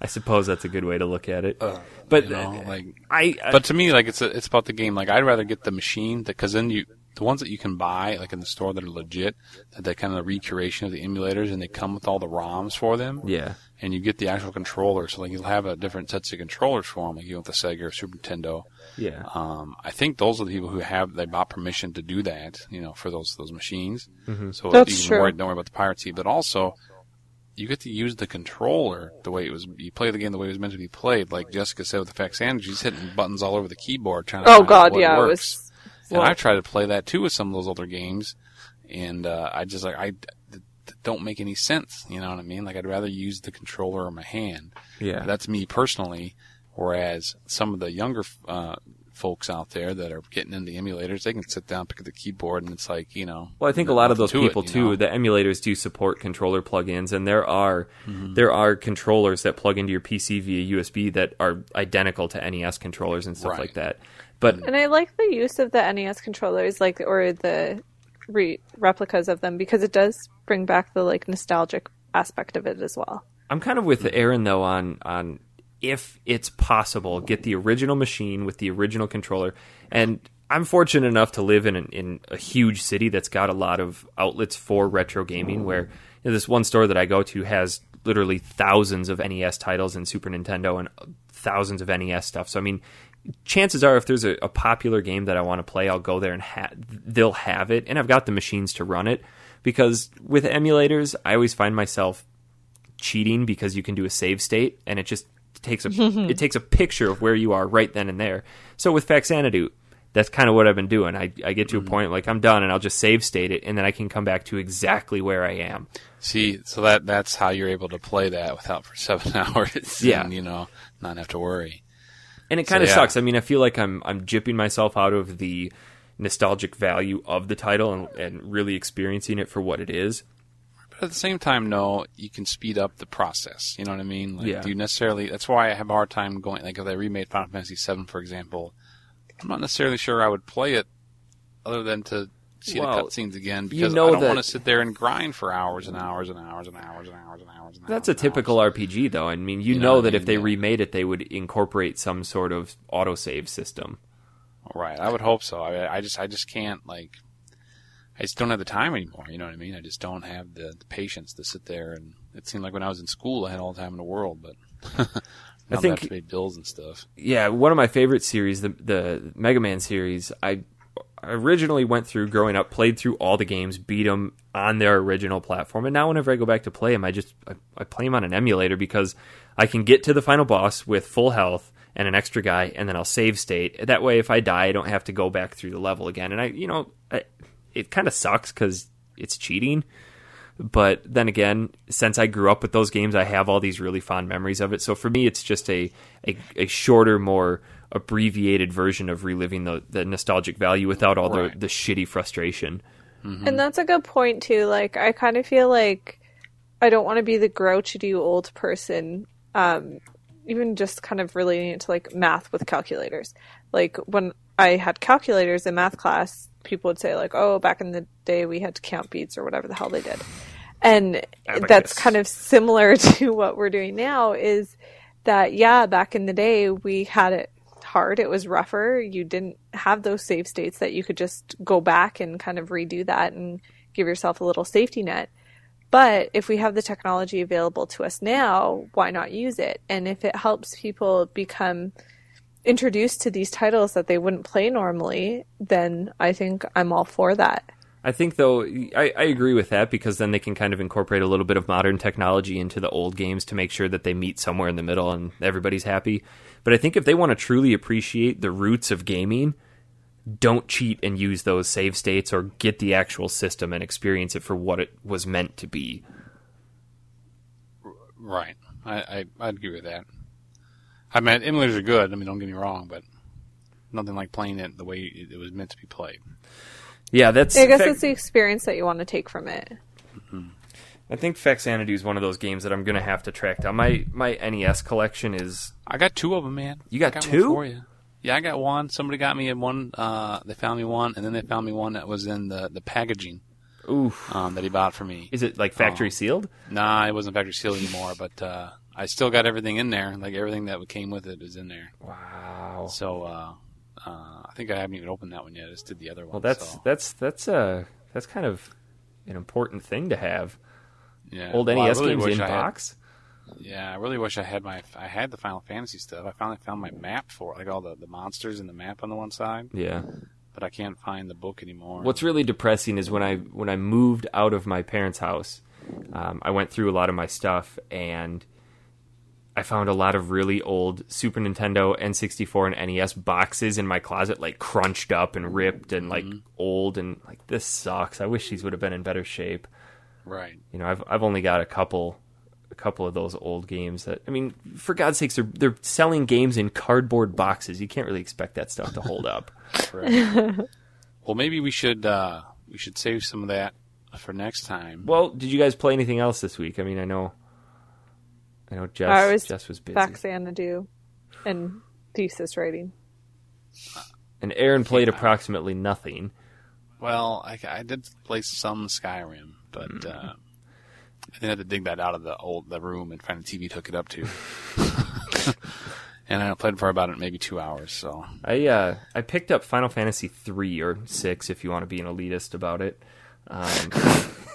I suppose that's a good way to look at it. Uh, but you know, like, I, I, but to me, like, it's a, it's about the game. Like, I'd rather get the machine, because then you the ones that you can buy, like in the store, that are legit, that they kind of recuration of the emulators, and they come with all the ROMs for them. Yeah. And you get the actual controller, so like you'll have a different sets of controllers for them, like you know, with the Sega or Super Nintendo. Yeah. Um, I think those are the people who have they bought permission to do that, you know, for those those machines. Mm-hmm. So that's even true. More, don't worry about the piracy, but also you get to use the controller the way it was. You play the game the way it was meant to be played, like Jessica said with the Faxanadu. She's hitting buttons all over the keyboard trying to. Oh find God, out what yeah, works. It was. Well, and I tried to play that too with some of those older games, and uh, I just like I. don't make any sense, you know what I mean? Like, I'd rather use the controller or my hand. Yeah. That's me personally, whereas some of the younger uh, folks out there that are getting into emulators, they can sit down, pick up the keyboard, and it's like, you know... Well, I think a lot of those people, it, too, know? The emulators do support controller plugins, and there are mm-hmm. there are controllers that plug into your P C via U S B that are identical to N E S controllers and stuff right. like that. But And I like the use of the N E S controllers, like, or the... Re- replicas of them, because it does bring back the like nostalgic aspect of it as well. I'm kind of with Aaron though on on if it's possible, get the original machine with the original controller. And I'm fortunate enough to live in an, in a huge city that's got a lot of outlets for retro gaming, where you know, this one store that I go to has literally thousands of N E S titles and Super Nintendo and thousands of N E S stuff. So I mean, chances are, if there's a, a popular game that I want to play, I'll go there and ha- they'll have it. And I've got the machines to run it. Because with emulators, I always find myself cheating, because you can do a save state, and it just takes a it takes a picture of where you are right then and there. So with Faxanadu, that's kind of what I've been doing. I, I get to mm-hmm. a point like I'm done, and I'll just save state it, and then I can come back to exactly where I am. See, so that that's how you're able to play that without for seven hours. Yeah, and, you know, not have to worry. And it kind so, of yeah. sucks. I mean, I feel like I'm I'm gypping myself out of the nostalgic value of the title and, and really experiencing it for what it is. But at the same time, no, you can speed up the process. You know what I mean? Like, yeah. Do you necessarily? That's why I have a hard time going. Like, if they remade Final Fantasy seven, for example, I'm not necessarily sure I would play it, other than to see well, the cutscenes again, because you know I don't that... want to sit there and grind for hours and hours and hours and hours and hours and hours. That's a typical R P G, though. I mean, you, you know, know that I mean, if they yeah. remade it, they would incorporate some sort of autosave system. Right. I would hope so. I, I just I just can't, like... I just don't have the time anymore, you know what I mean? I just don't have the, the patience to sit there. And it seemed like when I was in school, I had all the time in the world, but... I think... I have to pay bills and stuff. Yeah, one of my favorite series, the, the Mega Man series, I... I originally went through growing up, played through all the games, beat them on their original platform, and now whenever I go back to play them, I just I, I play them on an emulator, because I can get to the final boss with full health and an extra guy, and then I'll save state. That way, if I die, I don't have to go back through the level again. And I, you know, I, it kind of sucks because it's cheating. But then again, since I grew up with those games, I have all these really fond memories of it. So for me, it's just a a, a shorter, more abbreviated version of reliving the, the nostalgic value without all right. the, the shitty frustration. Mm-hmm. And that's a good point, too. Like, I kind of feel like I don't want to be the grouchy old person, um, even just kind of relating it to, like, math with calculators. Like, when I had calculators in math class, people would say, like, oh, back in the day we had to count beads or whatever the hell they did. And Abacus. That's kind of similar to what we're doing now, is that, yeah, back in the day we had it hard, it was rougher, you didn't have those save states that you could just go back and kind of redo that and give yourself a little safety net. But if we have the technology available to us now, why not use it? And if it helps people become introduced to these titles that they wouldn't play normally, then I think I'm all for that. I think, though, I, I agree with that, because then they can kind of incorporate a little bit of modern technology into the old games to make sure that they meet somewhere in the middle and everybody's happy. But I think if they want to truly appreciate the roots of gaming, don't cheat and use those save states, or get the actual system and experience it for what it was meant to be. Right. I, I, I'd agree with that. I mean, emulators are good. I mean, don't get me wrong, but nothing like playing it the way it was meant to be played. Yeah, that's. I guess fact, it's the experience that you want to take from it. Mm-hmm. I think Faxanadu is one of those games that I'm going to have to track down. My my N E S collection is. I got two of them, man. You got, got two? One for you. Yeah, I got one. Somebody got me one. Uh, they found me one, and then they found me one that was in the, the packaging. Oof. Um, that he bought for me. Is it like factory um, sealed? Nah, it wasn't factory sealed anymore, but uh, I still got everything in there. Like, everything that came with it is in there. Wow. So, uh, uh, I think I haven't even opened that one yet. I just did the other one. Well, that's, so. that's, that's, uh, that's kind of an important thing to have. Yeah. Old well, N E S really games in I box. Had, yeah, I really wish I had my, I had the Final Fantasy stuff. I finally found my map for it, like all the, the monsters and the map on the one side. Yeah. But I can't find the book anymore. What's really depressing is when I, when I moved out of my parents' house, um, I went through a lot of my stuff and I found a lot of really old Super Nintendo, N sixty-four, and N E S boxes in my closet, like crunched up and ripped and like mm-hmm. old and like, this sucks. I wish these would have been in better shape. Right. You know, I've I've only got a couple a couple of those old games that, I mean, for God's sakes, they're they're selling games in cardboard boxes. You can't really expect that stuff to hold up. Right. Well, maybe we should uh, we should save some of that for next time. Well, did you guys play anything else this week? I mean, I know I know Jess, I was, Jess was busy. Faxanadu and thesis writing. And Aaron played yeah. approximately nothing. Well, I, I did play some Skyrim, but mm. uh, I think I had to dig that out of the old the room and find a T V to hook it up to. And I played for about maybe two hours. So I uh, I picked up Final Fantasy three or six if you want to be an elitist about it. Um,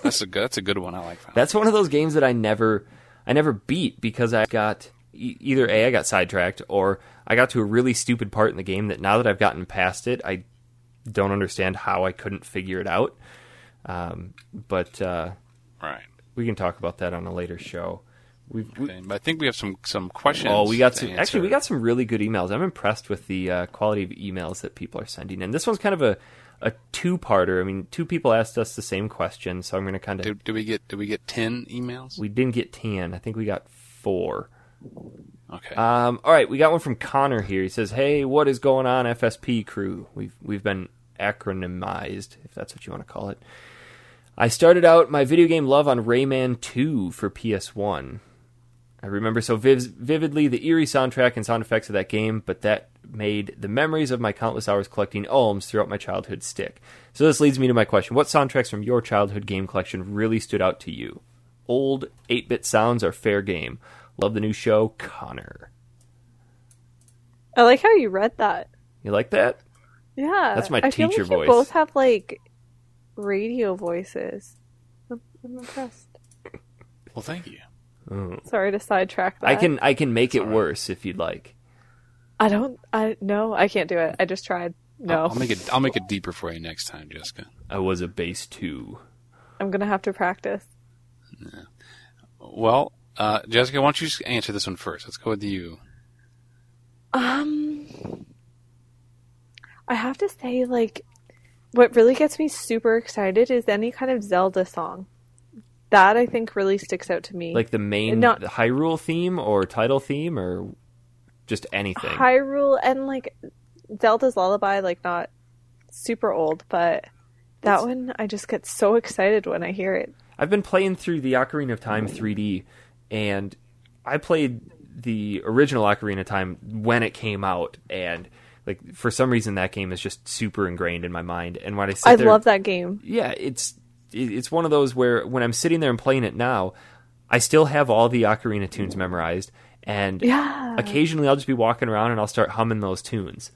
that's a good, that's a good one. I like Final that's Fantasy. One of those games that I never I never beat because I got either A I got sidetracked or I got to a really stupid part in the game that now that I've gotten past it I don't understand how I couldn't figure it out. Um, but uh, right, we can talk about that on a later show. We've, we, I think we have some, some questions. Oh, we got some. Answer. Actually, we got some really good emails. I'm impressed with the uh, quality of emails that people are sending. And this one's kind of a, a two-parter. I mean, two people asked us the same question, so I'm going to kind of. Did, did we get? Did we get ten emails? We didn't get ten. I think we got four. Okay. Um. All right. We got one from Connor here. He says, "Hey, what is going on, F S P crew? We've we've been acronymized, if that's what you want to call it. I started out my video game love on Rayman two for P S one. I remember so viv- vividly the eerie soundtrack and sound effects of that game, but that made the memories of my countless hours collecting ohms throughout my childhood stick. So this leads me to my question. What soundtracks from your childhood game collection really stood out to you? Old eight-bit sounds are fair game. Love the new show, Connor." I like how you read that. You like that? Yeah. That's my I teacher feel like voice. You both have, like, radio voices. I'm, I'm impressed. Well, thank you. Oh. Sorry to sidetrack that. I can I can make That's it right. worse if you'd like. I don't I no, I can't do it. I just tried. No. I'll, I'll make it I'll make it deeper for you next time, Jessica. I was a bass too. I'm gonna have to practice. Yeah. Well, uh, Jessica, why don't you answer this one first? Let's go with you. Um I have to say, like, what really gets me super excited is any kind of Zelda song. That, I think, really sticks out to me. Like the main Not, the Hyrule theme or title theme or just anything? Hyrule and, like, Zelda's Lullaby, like, not super old, but that it's, one, I just get so excited when I hear it. I've been playing through the Ocarina of Time three D, and I played the original Ocarina of Time when it came out, and... Like, for some reason, that game is just super ingrained in my mind. And when I sit I there, love that game. Yeah, it's it's one of those where when I'm sitting there and playing it now, I still have all the Ocarina tunes memorized. And yeah. occasionally, I'll just be walking around and I'll start humming those tunes.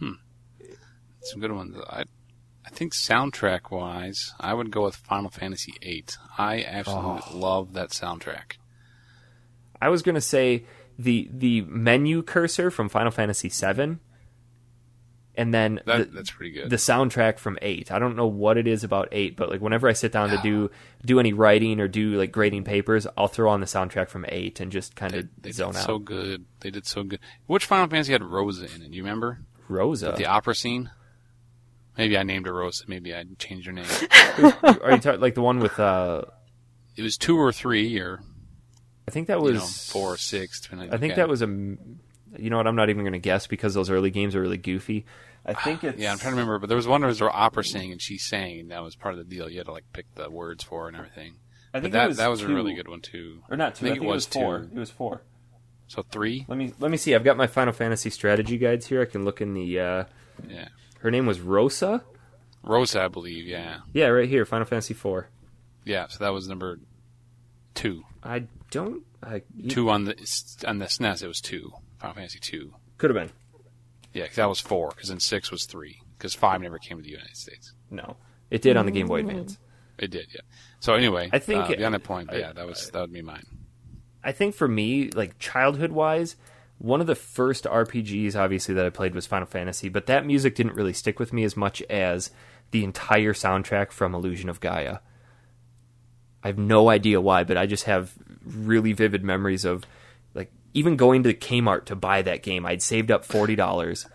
Hmm. Some good ones. I I think soundtrack-wise, I would go with Final Fantasy eight. I absolutely oh. love that soundtrack. I was going to say... The the menu cursor from Final Fantasy seven, and then that, the, that's pretty good. The soundtrack from eight. I don't know what it is about eight, but like whenever I sit down yeah. to do do any writing or do like grading papers, I'll throw on the soundtrack from eight and just kind of they, they zone did out. So good, they did so good. Which Final Fantasy had Rosa in it? Do you remember Rosa? The opera scene. Maybe I named her Rosa. Maybe I changed her name. Are you talking like the one with? Uh... It was two or three or. I think that was you know, four or six. I think okay. that was a. You know what? I'm not even going to guess because those early games are really goofy. I think it's... yeah, I'm trying to remember, but there was one where there was opera singing and she sang, and that was part of the deal. You had to like pick the words for her and everything. I think but that was that was two. A really good one too. Or not two? I think, I think it, it was, was four. Two. It was four. So three. Let me let me see. I've got my Final Fantasy strategy guides here. I can look in the. Uh... Yeah. Her name was Rosa. Rosa, I believe. Yeah. Yeah, right here, Final Fantasy four. Yeah, so that was number two. I don't I, you, two on the on the S N E S. It was two. Final Fantasy two. Could have been. Yeah, because that was four. Because then six was three. Because five never came to the United States. No, it did on the Game Boy Advance. It did, yeah. So anyway, I think uh, beyond that point, I, yeah, that was that would be mine. I think for me, like childhood wise, one of the first R P Gs obviously that I played was Final Fantasy, but that music didn't really stick with me as much as the entire soundtrack from Illusion of Gaia. I have no idea why, but I just have really vivid memories of like even going to Kmart to buy that game. I'd saved up forty dollars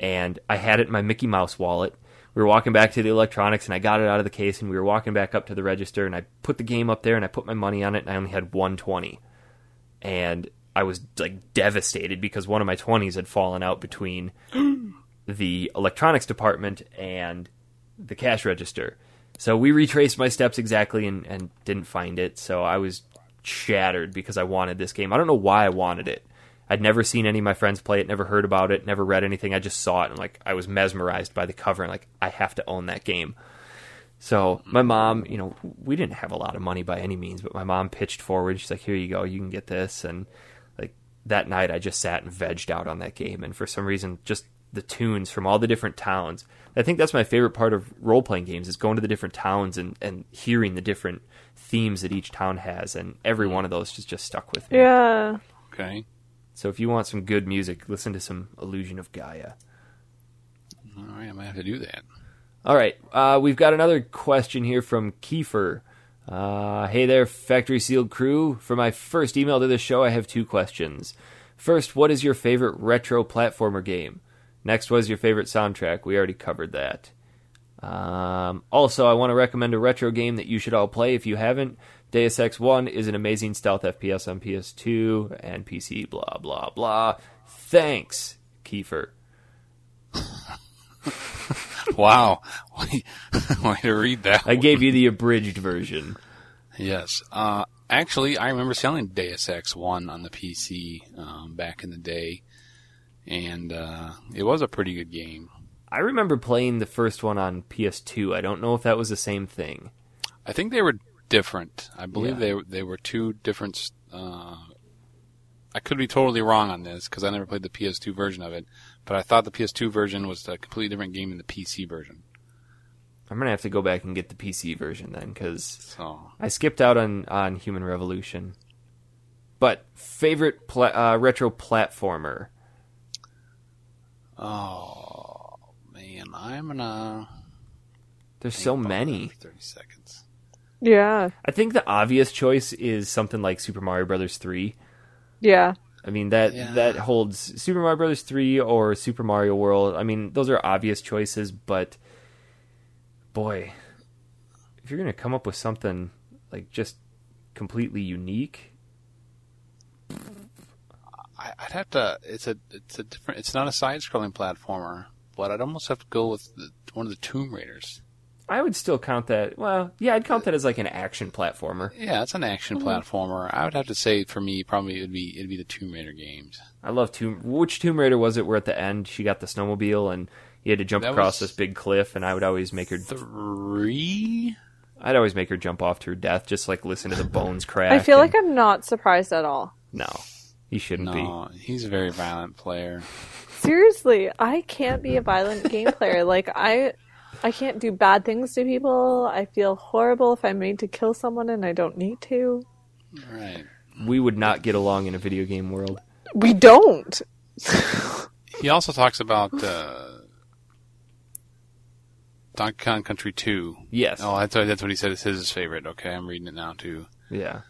and I had it in my Mickey Mouse wallet. We were walking back to the electronics, and I got it out of the case, and we were walking back up to the register, and I put the game up there, and I put my money on it, and I only had one twenty. And I was, like, devastated because one of my twenties had fallen out between the electronics department and the cash register. So we retraced my steps exactly and, and didn't find it, so I was shattered because I wanted this game. I don't know why I wanted it. I'd never seen any of my friends play it, never heard about it, never read anything. I just saw it, and like I was mesmerized by the cover, and like I have to own that game. So my mom, you know, we didn't have a lot of money by any means, but my mom pitched forward. She's like, "Here you go, you can get this." And like that night, I just sat and vegged out on that game. And for some reason, just the tunes from all the different towns. I think that's my favorite part of role-playing games is going to the different towns and, and hearing the different themes that each town has. And every one of those just, just stuck with me. Yeah. Okay. So if you want some good music, listen to some Illusion of Gaia. All right, I might have to do that. All right, uh, we've got another question here from Kiefer. Uh, hey there, Factory Sealed crew. For my first email to this show, I have two questions. First, what is your favorite retro platformer game? Next, what is your favorite soundtrack? We already covered that. Um, also, I want to recommend a retro game that you should all play if you haven't. Deus Ex one is an amazing stealth F P S on P S two and P C, blah, blah, blah. Thanks, Kiefer. Wow. Way to read that. I one. Gave you the abridged version. Yes. Uh, actually, I remember selling Deus Ex one on the P C um, back in the day, and uh, it was a pretty good game. I remember playing the first one on P S two. I don't know if that was the same thing. I think they were... different. I believe yeah. they they were two different... Uh, I could be totally wrong on this because I never played the P S two version of it, but I thought the P S two version was a completely different game than the P C version. I'm going to have to go back and get the P C version then because so. I skipped out on, on Human Revolution. But favorite pla- uh, retro platformer? Oh, man. I'm going to... There's so many. thirty seconds. Yeah. I think the obvious choice is something like Super Mario Brothers three. Yeah. I mean, that yeah. that holds Super Mario Brothers three or Super Mario World. I mean, those are obvious choices, but boy, if you're going to come up with something like just completely unique, I'd have to it's a it's a different it's not a side-scrolling platformer, but I'd almost have to go with the, one of the Tomb Raiders. I would still count that, well, yeah, I'd count that as like an action platformer. Yeah, it's an action mm-hmm. platformer. I would have to say, for me, probably it would be it'd be the Tomb Raider games. I love Tomb... Which Tomb Raider was it where at the end she got the snowmobile and you had to jump that across this big cliff, and I would always make her... Three? I'd always make her jump off to her death, just like listen to the bones crack. I feel and... like I'm not surprised at all. No, he shouldn't no, be. No, he's a very violent player. Seriously, I can't be a violent game player. Like, I... I can't do bad things to people. I feel horrible if I'm made to kill someone and I don't need to. Right. We would not get along in a video game world. We don't. He also talks about uh, Donkey Kong Country two. Yes. Oh, that's, that's what he said is his favorite. Okay, I'm reading it now, too. Yeah.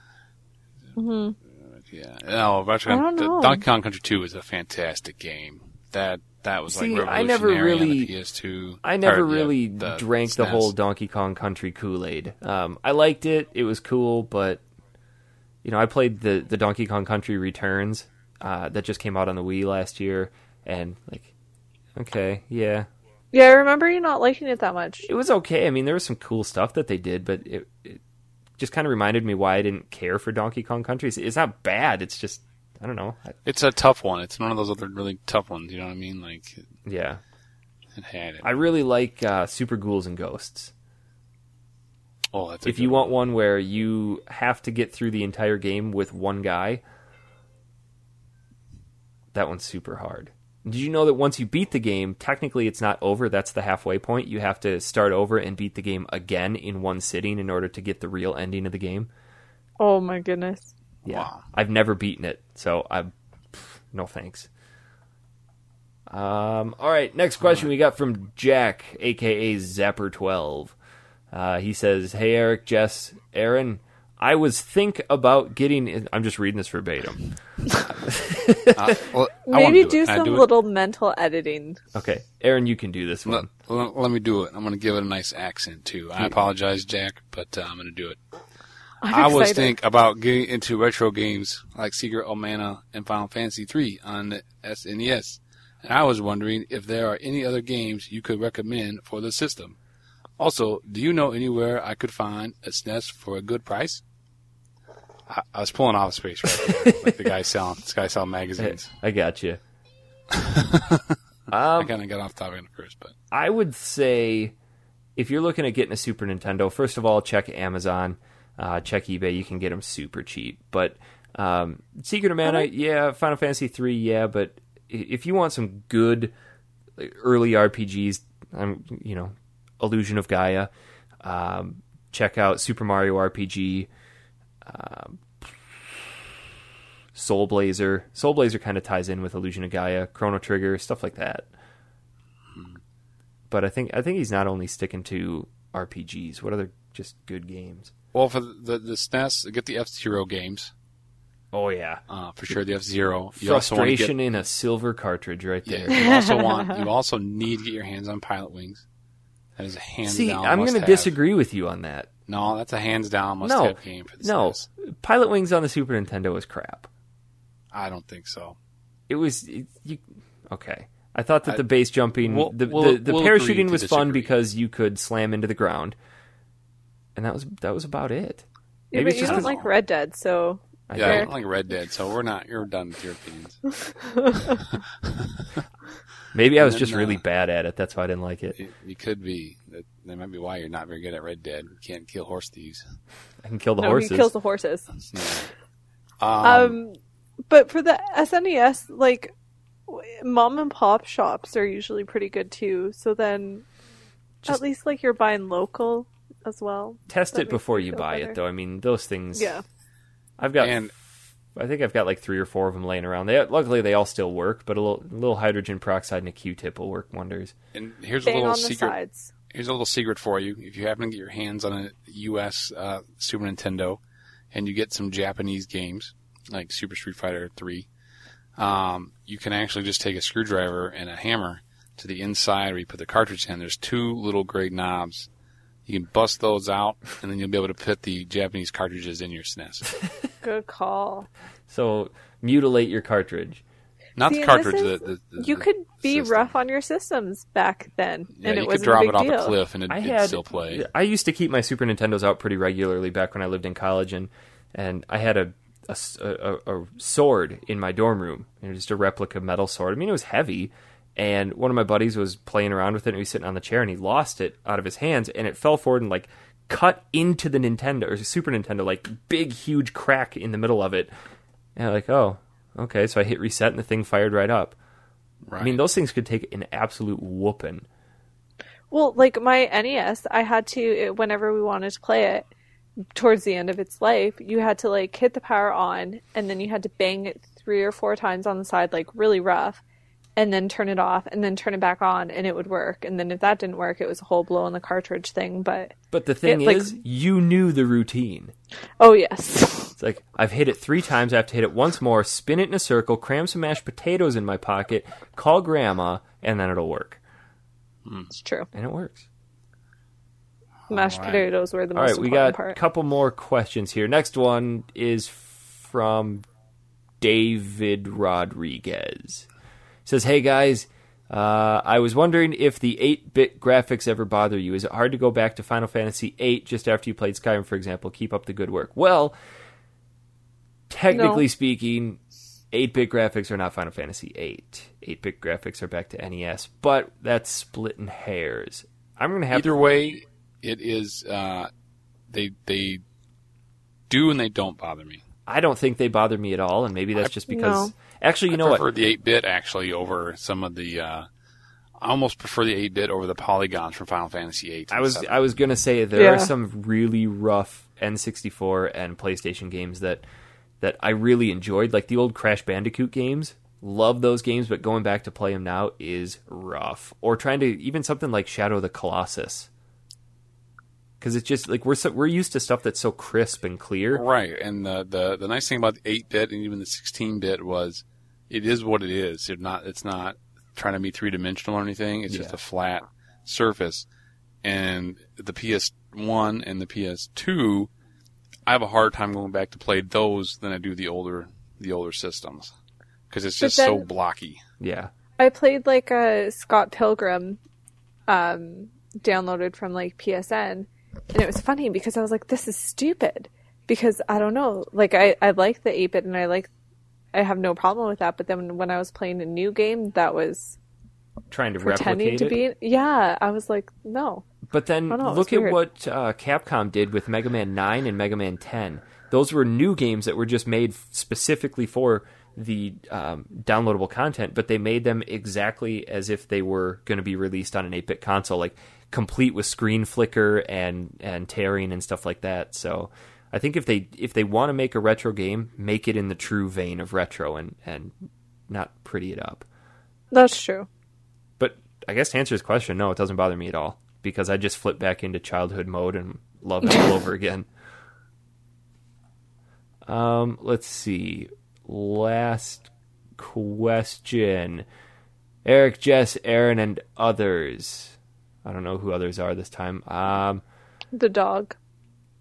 Mm-hmm. Yeah. No, about I don't the, know. Donkey Kong Country two is a fantastic game. That... That was See, like revolutionary I never really, on the P S two. I never or, really yeah, the drank S N E S. The whole Donkey Kong Country Kool-Aid. Um, I liked it. It was cool, but you know, I played the, the Donkey Kong Country Returns uh, that just came out on the Wii last year, and like, okay, yeah, yeah. I remember you not liking it that much. It was okay. I mean, there was some cool stuff that they did, but it, it just kind of reminded me why I didn't care for Donkey Kong Country. It's not bad. It's just. I don't know. It's a tough one. It's one of those other really tough ones. You know what I mean? Like, it, yeah, it had it. I really like uh, Super Ghouls and Ghosts. Oh, that's if you one. want one where you have to get through the entire game with one guy, that one's super hard. Did you know that once you beat the game, technically it's not over? That's the halfway point. You have to start over and beat the game again in one sitting in order to get the real ending of the game. Oh my goodness. Yeah. Wow. I've never beaten it, so I'm pff, no thanks. Um, all right, next question we got from Jack, a k a. Zapper twelve. Uh, he says, hey, Eric, Jess, Aaron, I was think about getting... In- I'm just reading this verbatim. uh, well, Maybe do, do some do little mental editing. Okay, Aaron, you can do this one. Let, let me do it. I'm going to give it a nice accent, too. I apologize, Jack, but uh, I'm going to do it. I'm I was think about getting into retro games like Secret of Mana and Final Fantasy three on the S N E S. And I was wondering if there are any other games you could recommend for the system. Also, do you know anywhere I could find a S N E S for a good price? I, I was pulling off space right there, like the guy selling, this guy selling magazines. Hey, I got you. um, I kind of got off topic first, but I would say if you're looking at getting a Super Nintendo, first of all, check Amazon, uh, check eBay. You can get them super cheap. But um, Secret of Mana, yeah, Final Fantasy three, yeah. But if you want some good early R P Gs, I'm you know. Illusion of Gaia. Um, check out Super Mario R P G. Um, Soul Blazer. Soul Blazer kind of ties in with Illusion of Gaia. Chrono Trigger, stuff like that. But I think I think he's not only sticking to R P Gs. What other just good games? Well, for the, the S N E S, get the F-Zero games. Oh, yeah. Uh, for sure, the F-Zero. You Frustration get... in a silver cartridge right there. Yeah, you, also want, you also need to get your hands on Pilot Wings. That is a hands See, down I'm going to disagree with you on that. No, that's a hands down must no, have game for the No, S N E S. Pilot Wings on the Super Nintendo was crap. I don't think so. It was it, you, okay. I thought that I, the base jumping, we'll, the, we'll, the the we'll parachuting was disagree. fun because you could slam into the ground, and that was that was about it. Yeah, Maybe but you don't like know. Red Dead, so I yeah, I don't like Red Dead, so we're not. You're done with your opinions. Maybe I was then, just really uh, bad at it. That's why I didn't like it. You could be. That, that might be why you're not very good at Red Dead. You can't kill horse thieves. I can kill the no, horses. He kills the horses. Um, um, but for the S N E S, like, mom and pop shops are usually pretty good too. So then, at least like you're buying local as well. Test it before you buy better. it, though. I mean, those things. Yeah. I've got. And, I think I've got like three or four of them laying around. They, luckily, they all still work, but a little, a little hydrogen peroxide and a Q-tip will work wonders. And here's Bang a little secret. Sides. Here's a little secret for you. If you happen to get your hands on a U S uh, Super Nintendo, and you get some Japanese games like Super Street Fighter three, um, you can actually just take a screwdriver and a hammer to the inside where you put the cartridge in. There's two little gray knobs. You can bust those out, and then you'll be able to put the Japanese cartridges in your S N E S. Good call. So mutilate your cartridge. Not See, the cartridge. Is, the, the, the, you could the be system. rough on your systems back then, yeah, and it wasn't a big deal. You could drop it off a cliff, and it, had, it'd still play. I used to keep my Super Nintendos out pretty regularly back when I lived in college, and, and I had a, a, a, a sword in my dorm room, and just a replica metal sword. I mean, it was heavy. And one of my buddies was playing around with it, and he was sitting on the chair, and he lost it out of his hands, and it fell forward and, like, cut into the Nintendo, or Super Nintendo, like, big, huge crack in the middle of it. And I'm like, oh, okay, so I hit reset, and the thing fired right up. Right. I mean, those things could take an absolute whooping. Well, like, my N E S, I had to, it, whenever we wanted to play it, towards the end of its life, you had to, like, hit the power on, and then you had to bang it three or four times on the side, like, really rough. And then turn it off, and then turn it back on, and it would work. And then if that didn't work, it was a whole blow on the cartridge thing. But but the thing it, is, like, you knew the routine. Oh, yes. It's like, I've hit it three times, I have to hit it once more, spin it in a circle, cram some mashed potatoes in my pocket, call Grandma, and then it'll work. It's true. And it works. Mashed right. potatoes were the All most right, important part. All right, we got a couple more questions here. Next one is from David Rodriguez. Says, hey guys, uh, I was wondering if the eight-bit graphics ever bother you. Is it hard to go back to Final Fantasy eight just after you played Skyrim, for example? Keep up the good work. Well, technically no. speaking, eight-bit graphics are not Final Fantasy eight. eight-bit graphics are back to N E S, but that's splitting hairs. I'm gonna have either to... way. It is uh, they they do and they don't bother me. I don't think they bother me at all, and maybe that's I, just because... No. Actually, you I know what? I prefer the eight-bit, actually, over some of the... Uh, I almost prefer the eight-bit over the polygons from Final Fantasy eight. I was seven. I was going to say, there yeah. are some really rough N sixty-four and PlayStation games that that I really enjoyed. Like the old Crash Bandicoot games. Love those games, but going back to play them now is rough. Or trying to... Even something like Shadow of the Colossus. Because it's just like we're so, we're used to stuff that's so crisp and clear, right? And the the, the nice thing about the eight-bit and even the sixteen-bit was, it is what it is. It's not it's not trying to be three-dimensional or anything. It's yeah. just a flat surface. And the P S one and the P S two, I have a hard time going back to play those than I do the older the older systems because it's just then, so blocky. Yeah, I played like a Scott Pilgrim, um, downloaded from like P S N. And it was funny because I was like, this is stupid because I don't know. Like I, I like the eight-bit and I like, I have no problem with that. But then when I was playing a new game that was trying to pretending to be, it. yeah, I was like, no. But then know, look at what uh, Capcom did with Mega Man nine and Mega Man ten. Those were new games that were just made specifically for the um, downloadable content, but they made them exactly as if they were going to be released on an eight-bit console. Like, complete with screen flicker and, and tearing and stuff like that. So I think if they if they want to make a retro game, make it in the true vein of retro and, and not pretty it up. That's true. But I guess to answer his question, no, it doesn't bother me at all because I just flip back into childhood mode and love it all over again. Um, let's see. Last question. Eric, Jess, Aaron, and others... I don't know who others are this time. Um, the dog.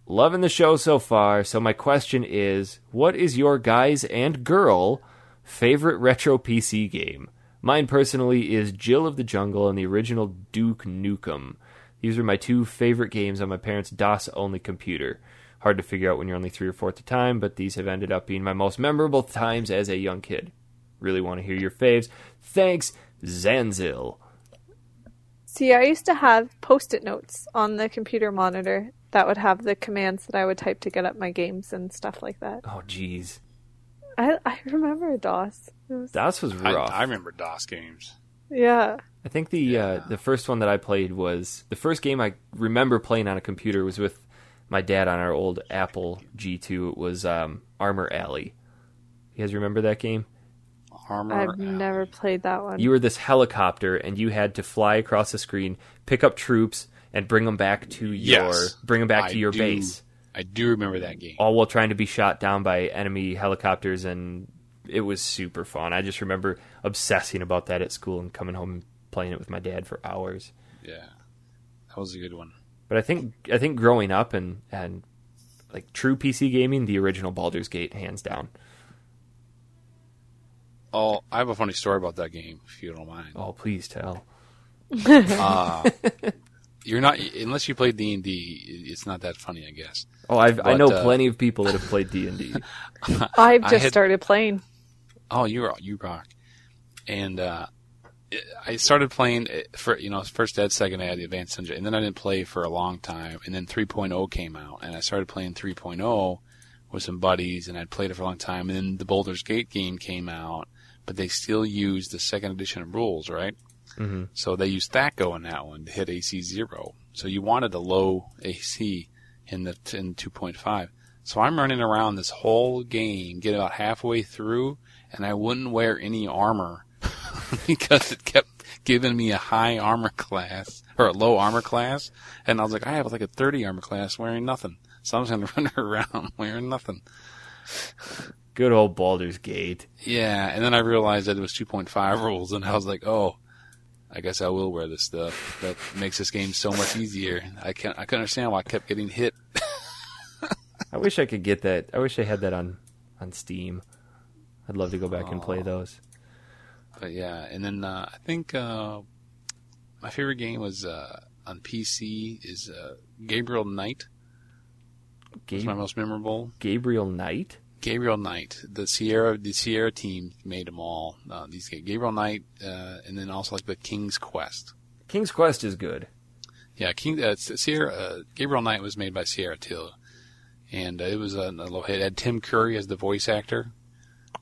Loving the show so far. So my question is, what is your guys and girl favorite retro P C game? Mine personally is Jill of the Jungle and the original Duke Nukem. These are my two favorite games on my parents' DOS-only computer. Hard to figure out when you're only three or four at the time, but these have ended up being my most memorable times as a young kid. Really want to hear your faves. Thanks, Zanzil. See, I used to have post-it notes on the computer monitor that would have the commands that I would type to get up my games and stuff like that. Oh, jeez. I I remember DOS. Was... DOS was rough. I, I remember DOS games. Yeah. I think the yeah. uh, the first one that I played was... The first game I remember playing on a computer was with my dad on our old Apple G two. It was um, Armor Alley. You guys remember that game? Armor I've Alley. Never played that one. You were this helicopter, and you had to fly across the screen, pick up troops, and bring them back to yes, your bring them back I to your do, base. I do remember that game. All while trying to be shot down by enemy helicopters, and it was super fun. I just remember obsessing about that at school and coming home and playing it with my dad for hours. Yeah, that was a good one. But I think I think growing up and and like true P C gaming, the original Baldur's Gate, hands down. Oh, I have a funny story about that game, if you don't mind. Oh, please tell. uh, you're not unless you played D and D. It's not that funny, I guess. Oh, I've, but, I know uh, plenty of people that have played D and D. I've just I had, started playing. Oh, you are you rock! And uh, I started playing for you know first ed, second ed, the advanced ninja, and then I didn't play for a long time. And then three point oh came out, and I started playing three point oh with some buddies, and I'd played it for a long time. And then the Baldur's Gate game came out. But they still use the second edition of rules, right? Mm-hmm. So they used Thaco in that one to hit A C zero. So you wanted a low A C in the in two point five. So I'm running around this whole game, get about halfway through, and I wouldn't wear any armor because it kept giving me a high armor class or a low armor class, and I was like, I have like a thirty armor class wearing nothing. So I'm just gonna run around wearing nothing. Good old Baldur's Gate. Yeah, and then I realized that it was two point five rules, and I was like, oh, I guess I will wear this stuff. That makes this game so much easier. I can't, I couldn't understand why I kept getting hit. I wish I could get that. I wish I had that on, on Steam. I'd love to go back Aww. and play those. But yeah, and then uh, I think uh, my favorite game was uh, on P C is uh, Gabriel Knight. Gab- That's my most memorable. Gabriel Knight? Gabriel Knight, the Sierra, the Sierra team made them all. Uh, these Gabriel Knight, uh, and then also like the King's Quest. King's Quest is good. Yeah, King, uh, Sierra, uh, Gabriel Knight was made by Sierra Teal, and uh, it was a, a little hit. It had Tim Curry as the voice actor,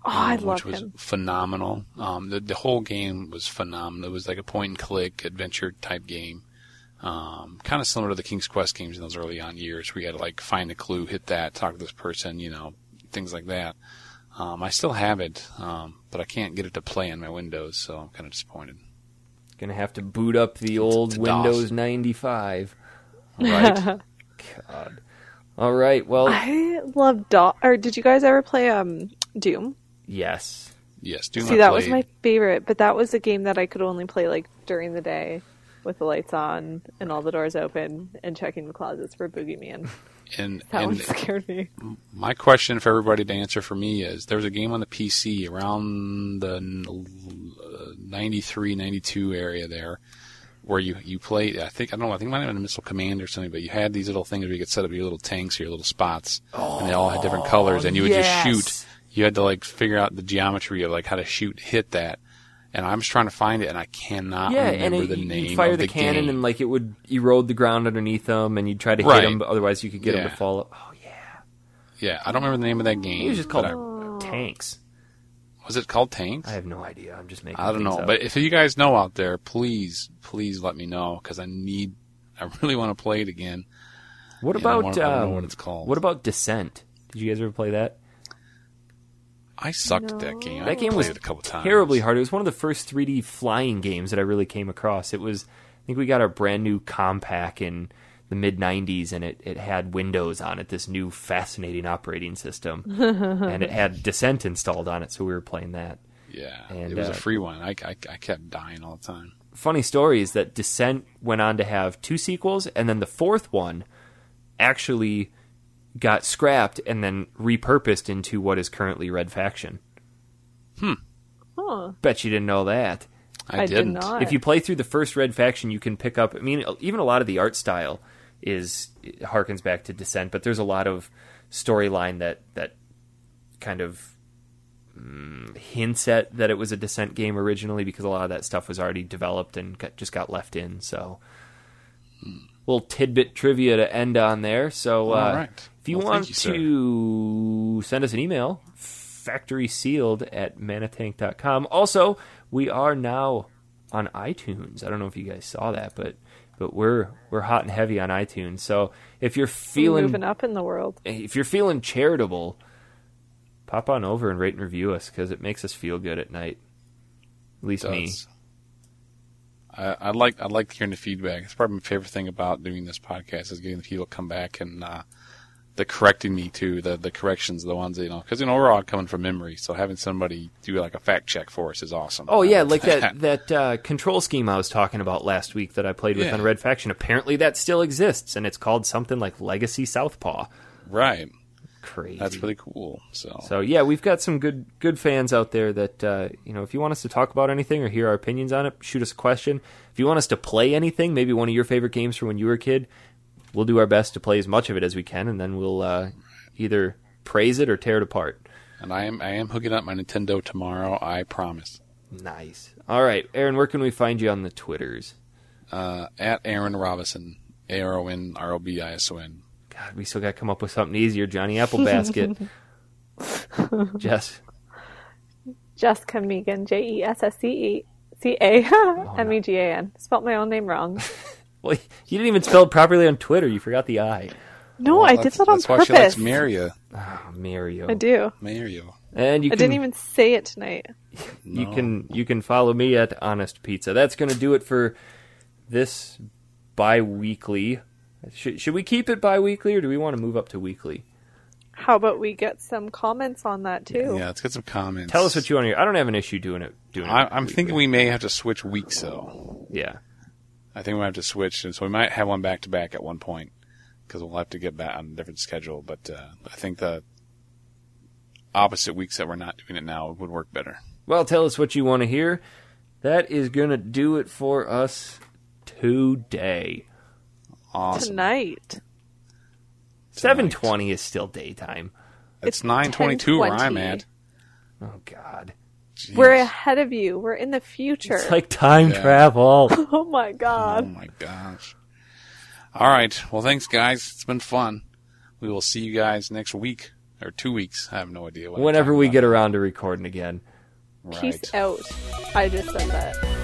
oh, um, I love which him. was phenomenal. Um, the, the whole game was phenomenal. It was like a point-and-click adventure-type game, um, kind of similar to the King's Quest games in those early-on years where you had to like find a clue, hit that, talk to this person, you know, things like that. Um, I still have it, um, but I can't get it to play on my Windows, so I'm kind of disappointed. Going to have to boot up the old Windows ninety-five. Right. God. All right, well. I love DOS. Or did you guys ever play um, Doom? Yes. Yes, Doom. See, that was my favorite, but that was a game that I could only play like during the day with the lights on and all the doors open and checking the closets for Boogeyman. And, that and one scared me. My question for everybody to answer for me is, there was a game on the P C around the ninety-three, ninety-two area there where you, you played, I think, I don't know, I think it might have been a Missile Command or something, but you had these little things where you could set up your little tanks or your little spots, oh, and they all had different colors, and you would yes. just shoot. You had to, like, figure out the geometry of, like, how to shoot, hit that. And I'm just trying to find it, and I cannot yeah, remember and it, the name. You'd fire of the, the cannon, game. and like it would erode the ground underneath them, and you'd try to right. hit them, but otherwise you could get yeah. them to fall. Oh yeah. Yeah, I don't remember the name of that game. It was just called I, Tanks. Was it called Tanks? I have no idea. I'm just making. I don't know, up. But if you guys know out there, please, please let me know because I need. I really want to play it again. What and about? I, want, um, I don't know what it's called. What about Descent? Did you guys ever play that? I sucked no. at that game. That I game was it a couple times. terribly hard. It was one of the first three D flying games that I really came across. It was, I think we got our brand new Compaq in the mid nineties, and it, it had Windows on it, this new fascinating operating system. And it had Descent installed on it, so we were playing that. Yeah, and, it was uh, a free one. I, I, I kept dying all the time. Funny story is that Descent went on to have two sequels, and then the fourth one actually got scrapped and then repurposed into what is currently Red Faction. Hmm. Huh. Bet you didn't know that. I, I didn't. Did not. If you play through the first Red Faction, you can pick up, I mean, even a lot of the art style is harkens back to Descent, but there's a lot of storyline that, that kind of mm, hints at that it was a Descent game originally because a lot of that stuff was already developed and got, just got left in, so... Hmm. Little tidbit trivia to end on there. So, uh, All right. if you well, want you, to send us an email, factory sealed at manatank dot com. Also, we are now on iTunes. I don't know if you guys saw that, but but we're we're hot and heavy on iTunes. So if you're feeling moving up in the world, if you're feeling charitable, pop on over and rate and review us because it makes us feel good at night. At least me. I, I like I like hearing the feedback. It's probably my favorite thing about doing this podcast is getting the people to come back and uh, the correcting me too. The the corrections, the ones that, you know, because you know we're all coming from memory. So having somebody do like a fact check for us is awesome. Oh yeah, like that that uh, control scheme I was talking about last week that I played with yeah. on Red Faction. Apparently that still exists, and it's called something like Legacy Southpaw. Right. Crazy. That's pretty cool. So, so yeah, we've got some good good fans out there that, uh, you know, if you want us to talk about anything or hear our opinions on it, shoot us a question. If you want us to play anything, maybe one of your favorite games from when you were a kid, we'll do our best to play as much of it as we can, and then we'll uh, either praise it or tear it apart. And I am I am hooking up my Nintendo tomorrow, I promise. Nice. All right, Aaron, where can we find you on the Twitters? Uh, at Aaron Robison, A R O N R O B I S O N. God, we still got to come up with something easier. Johnny Applebasket. Jess. Jessica Megan, J E S S C E C A M E G A N. Spelt my own name wrong. Well, you didn't even spell it properly on Twitter. You forgot the I. No, well, I did that on that's purpose. That's why she likes Mario. Oh, Mario. I do. Mario. And you can, I didn't even say it tonight. You no. can you can follow me at Honest Pizza. That's going to do it for this bi-weekly. Should, should we keep it bi-weekly, or do we want to move up to weekly? How about we get some comments on that, too? Yeah, yeah let's get some comments. Tell us what you want to hear. I don't have an issue doing it. Doing I, it I'm weekly. Thinking we may have to switch weeks, though. Yeah. I think we have to switch, and so we might have one back-to-back at one point, because we'll have to get back on a different schedule, but uh, I think the opposite weeks that we're not doing it now would work better. Well, tell us what you want to hear. That is going to do it for us today. Awesome. Tonight. seven twenty is still daytime. It's nine twenty-two where I'm at. Oh, God. Jeez. We're ahead of you. We're in the future. It's like time yeah. travel. Oh, my God. Oh, my gosh. All right. Well, thanks, guys. It's been fun. We will see you guys next week or two weeks. I have no idea. Whenever we get around to recording again. Right. Peace out. I just said that.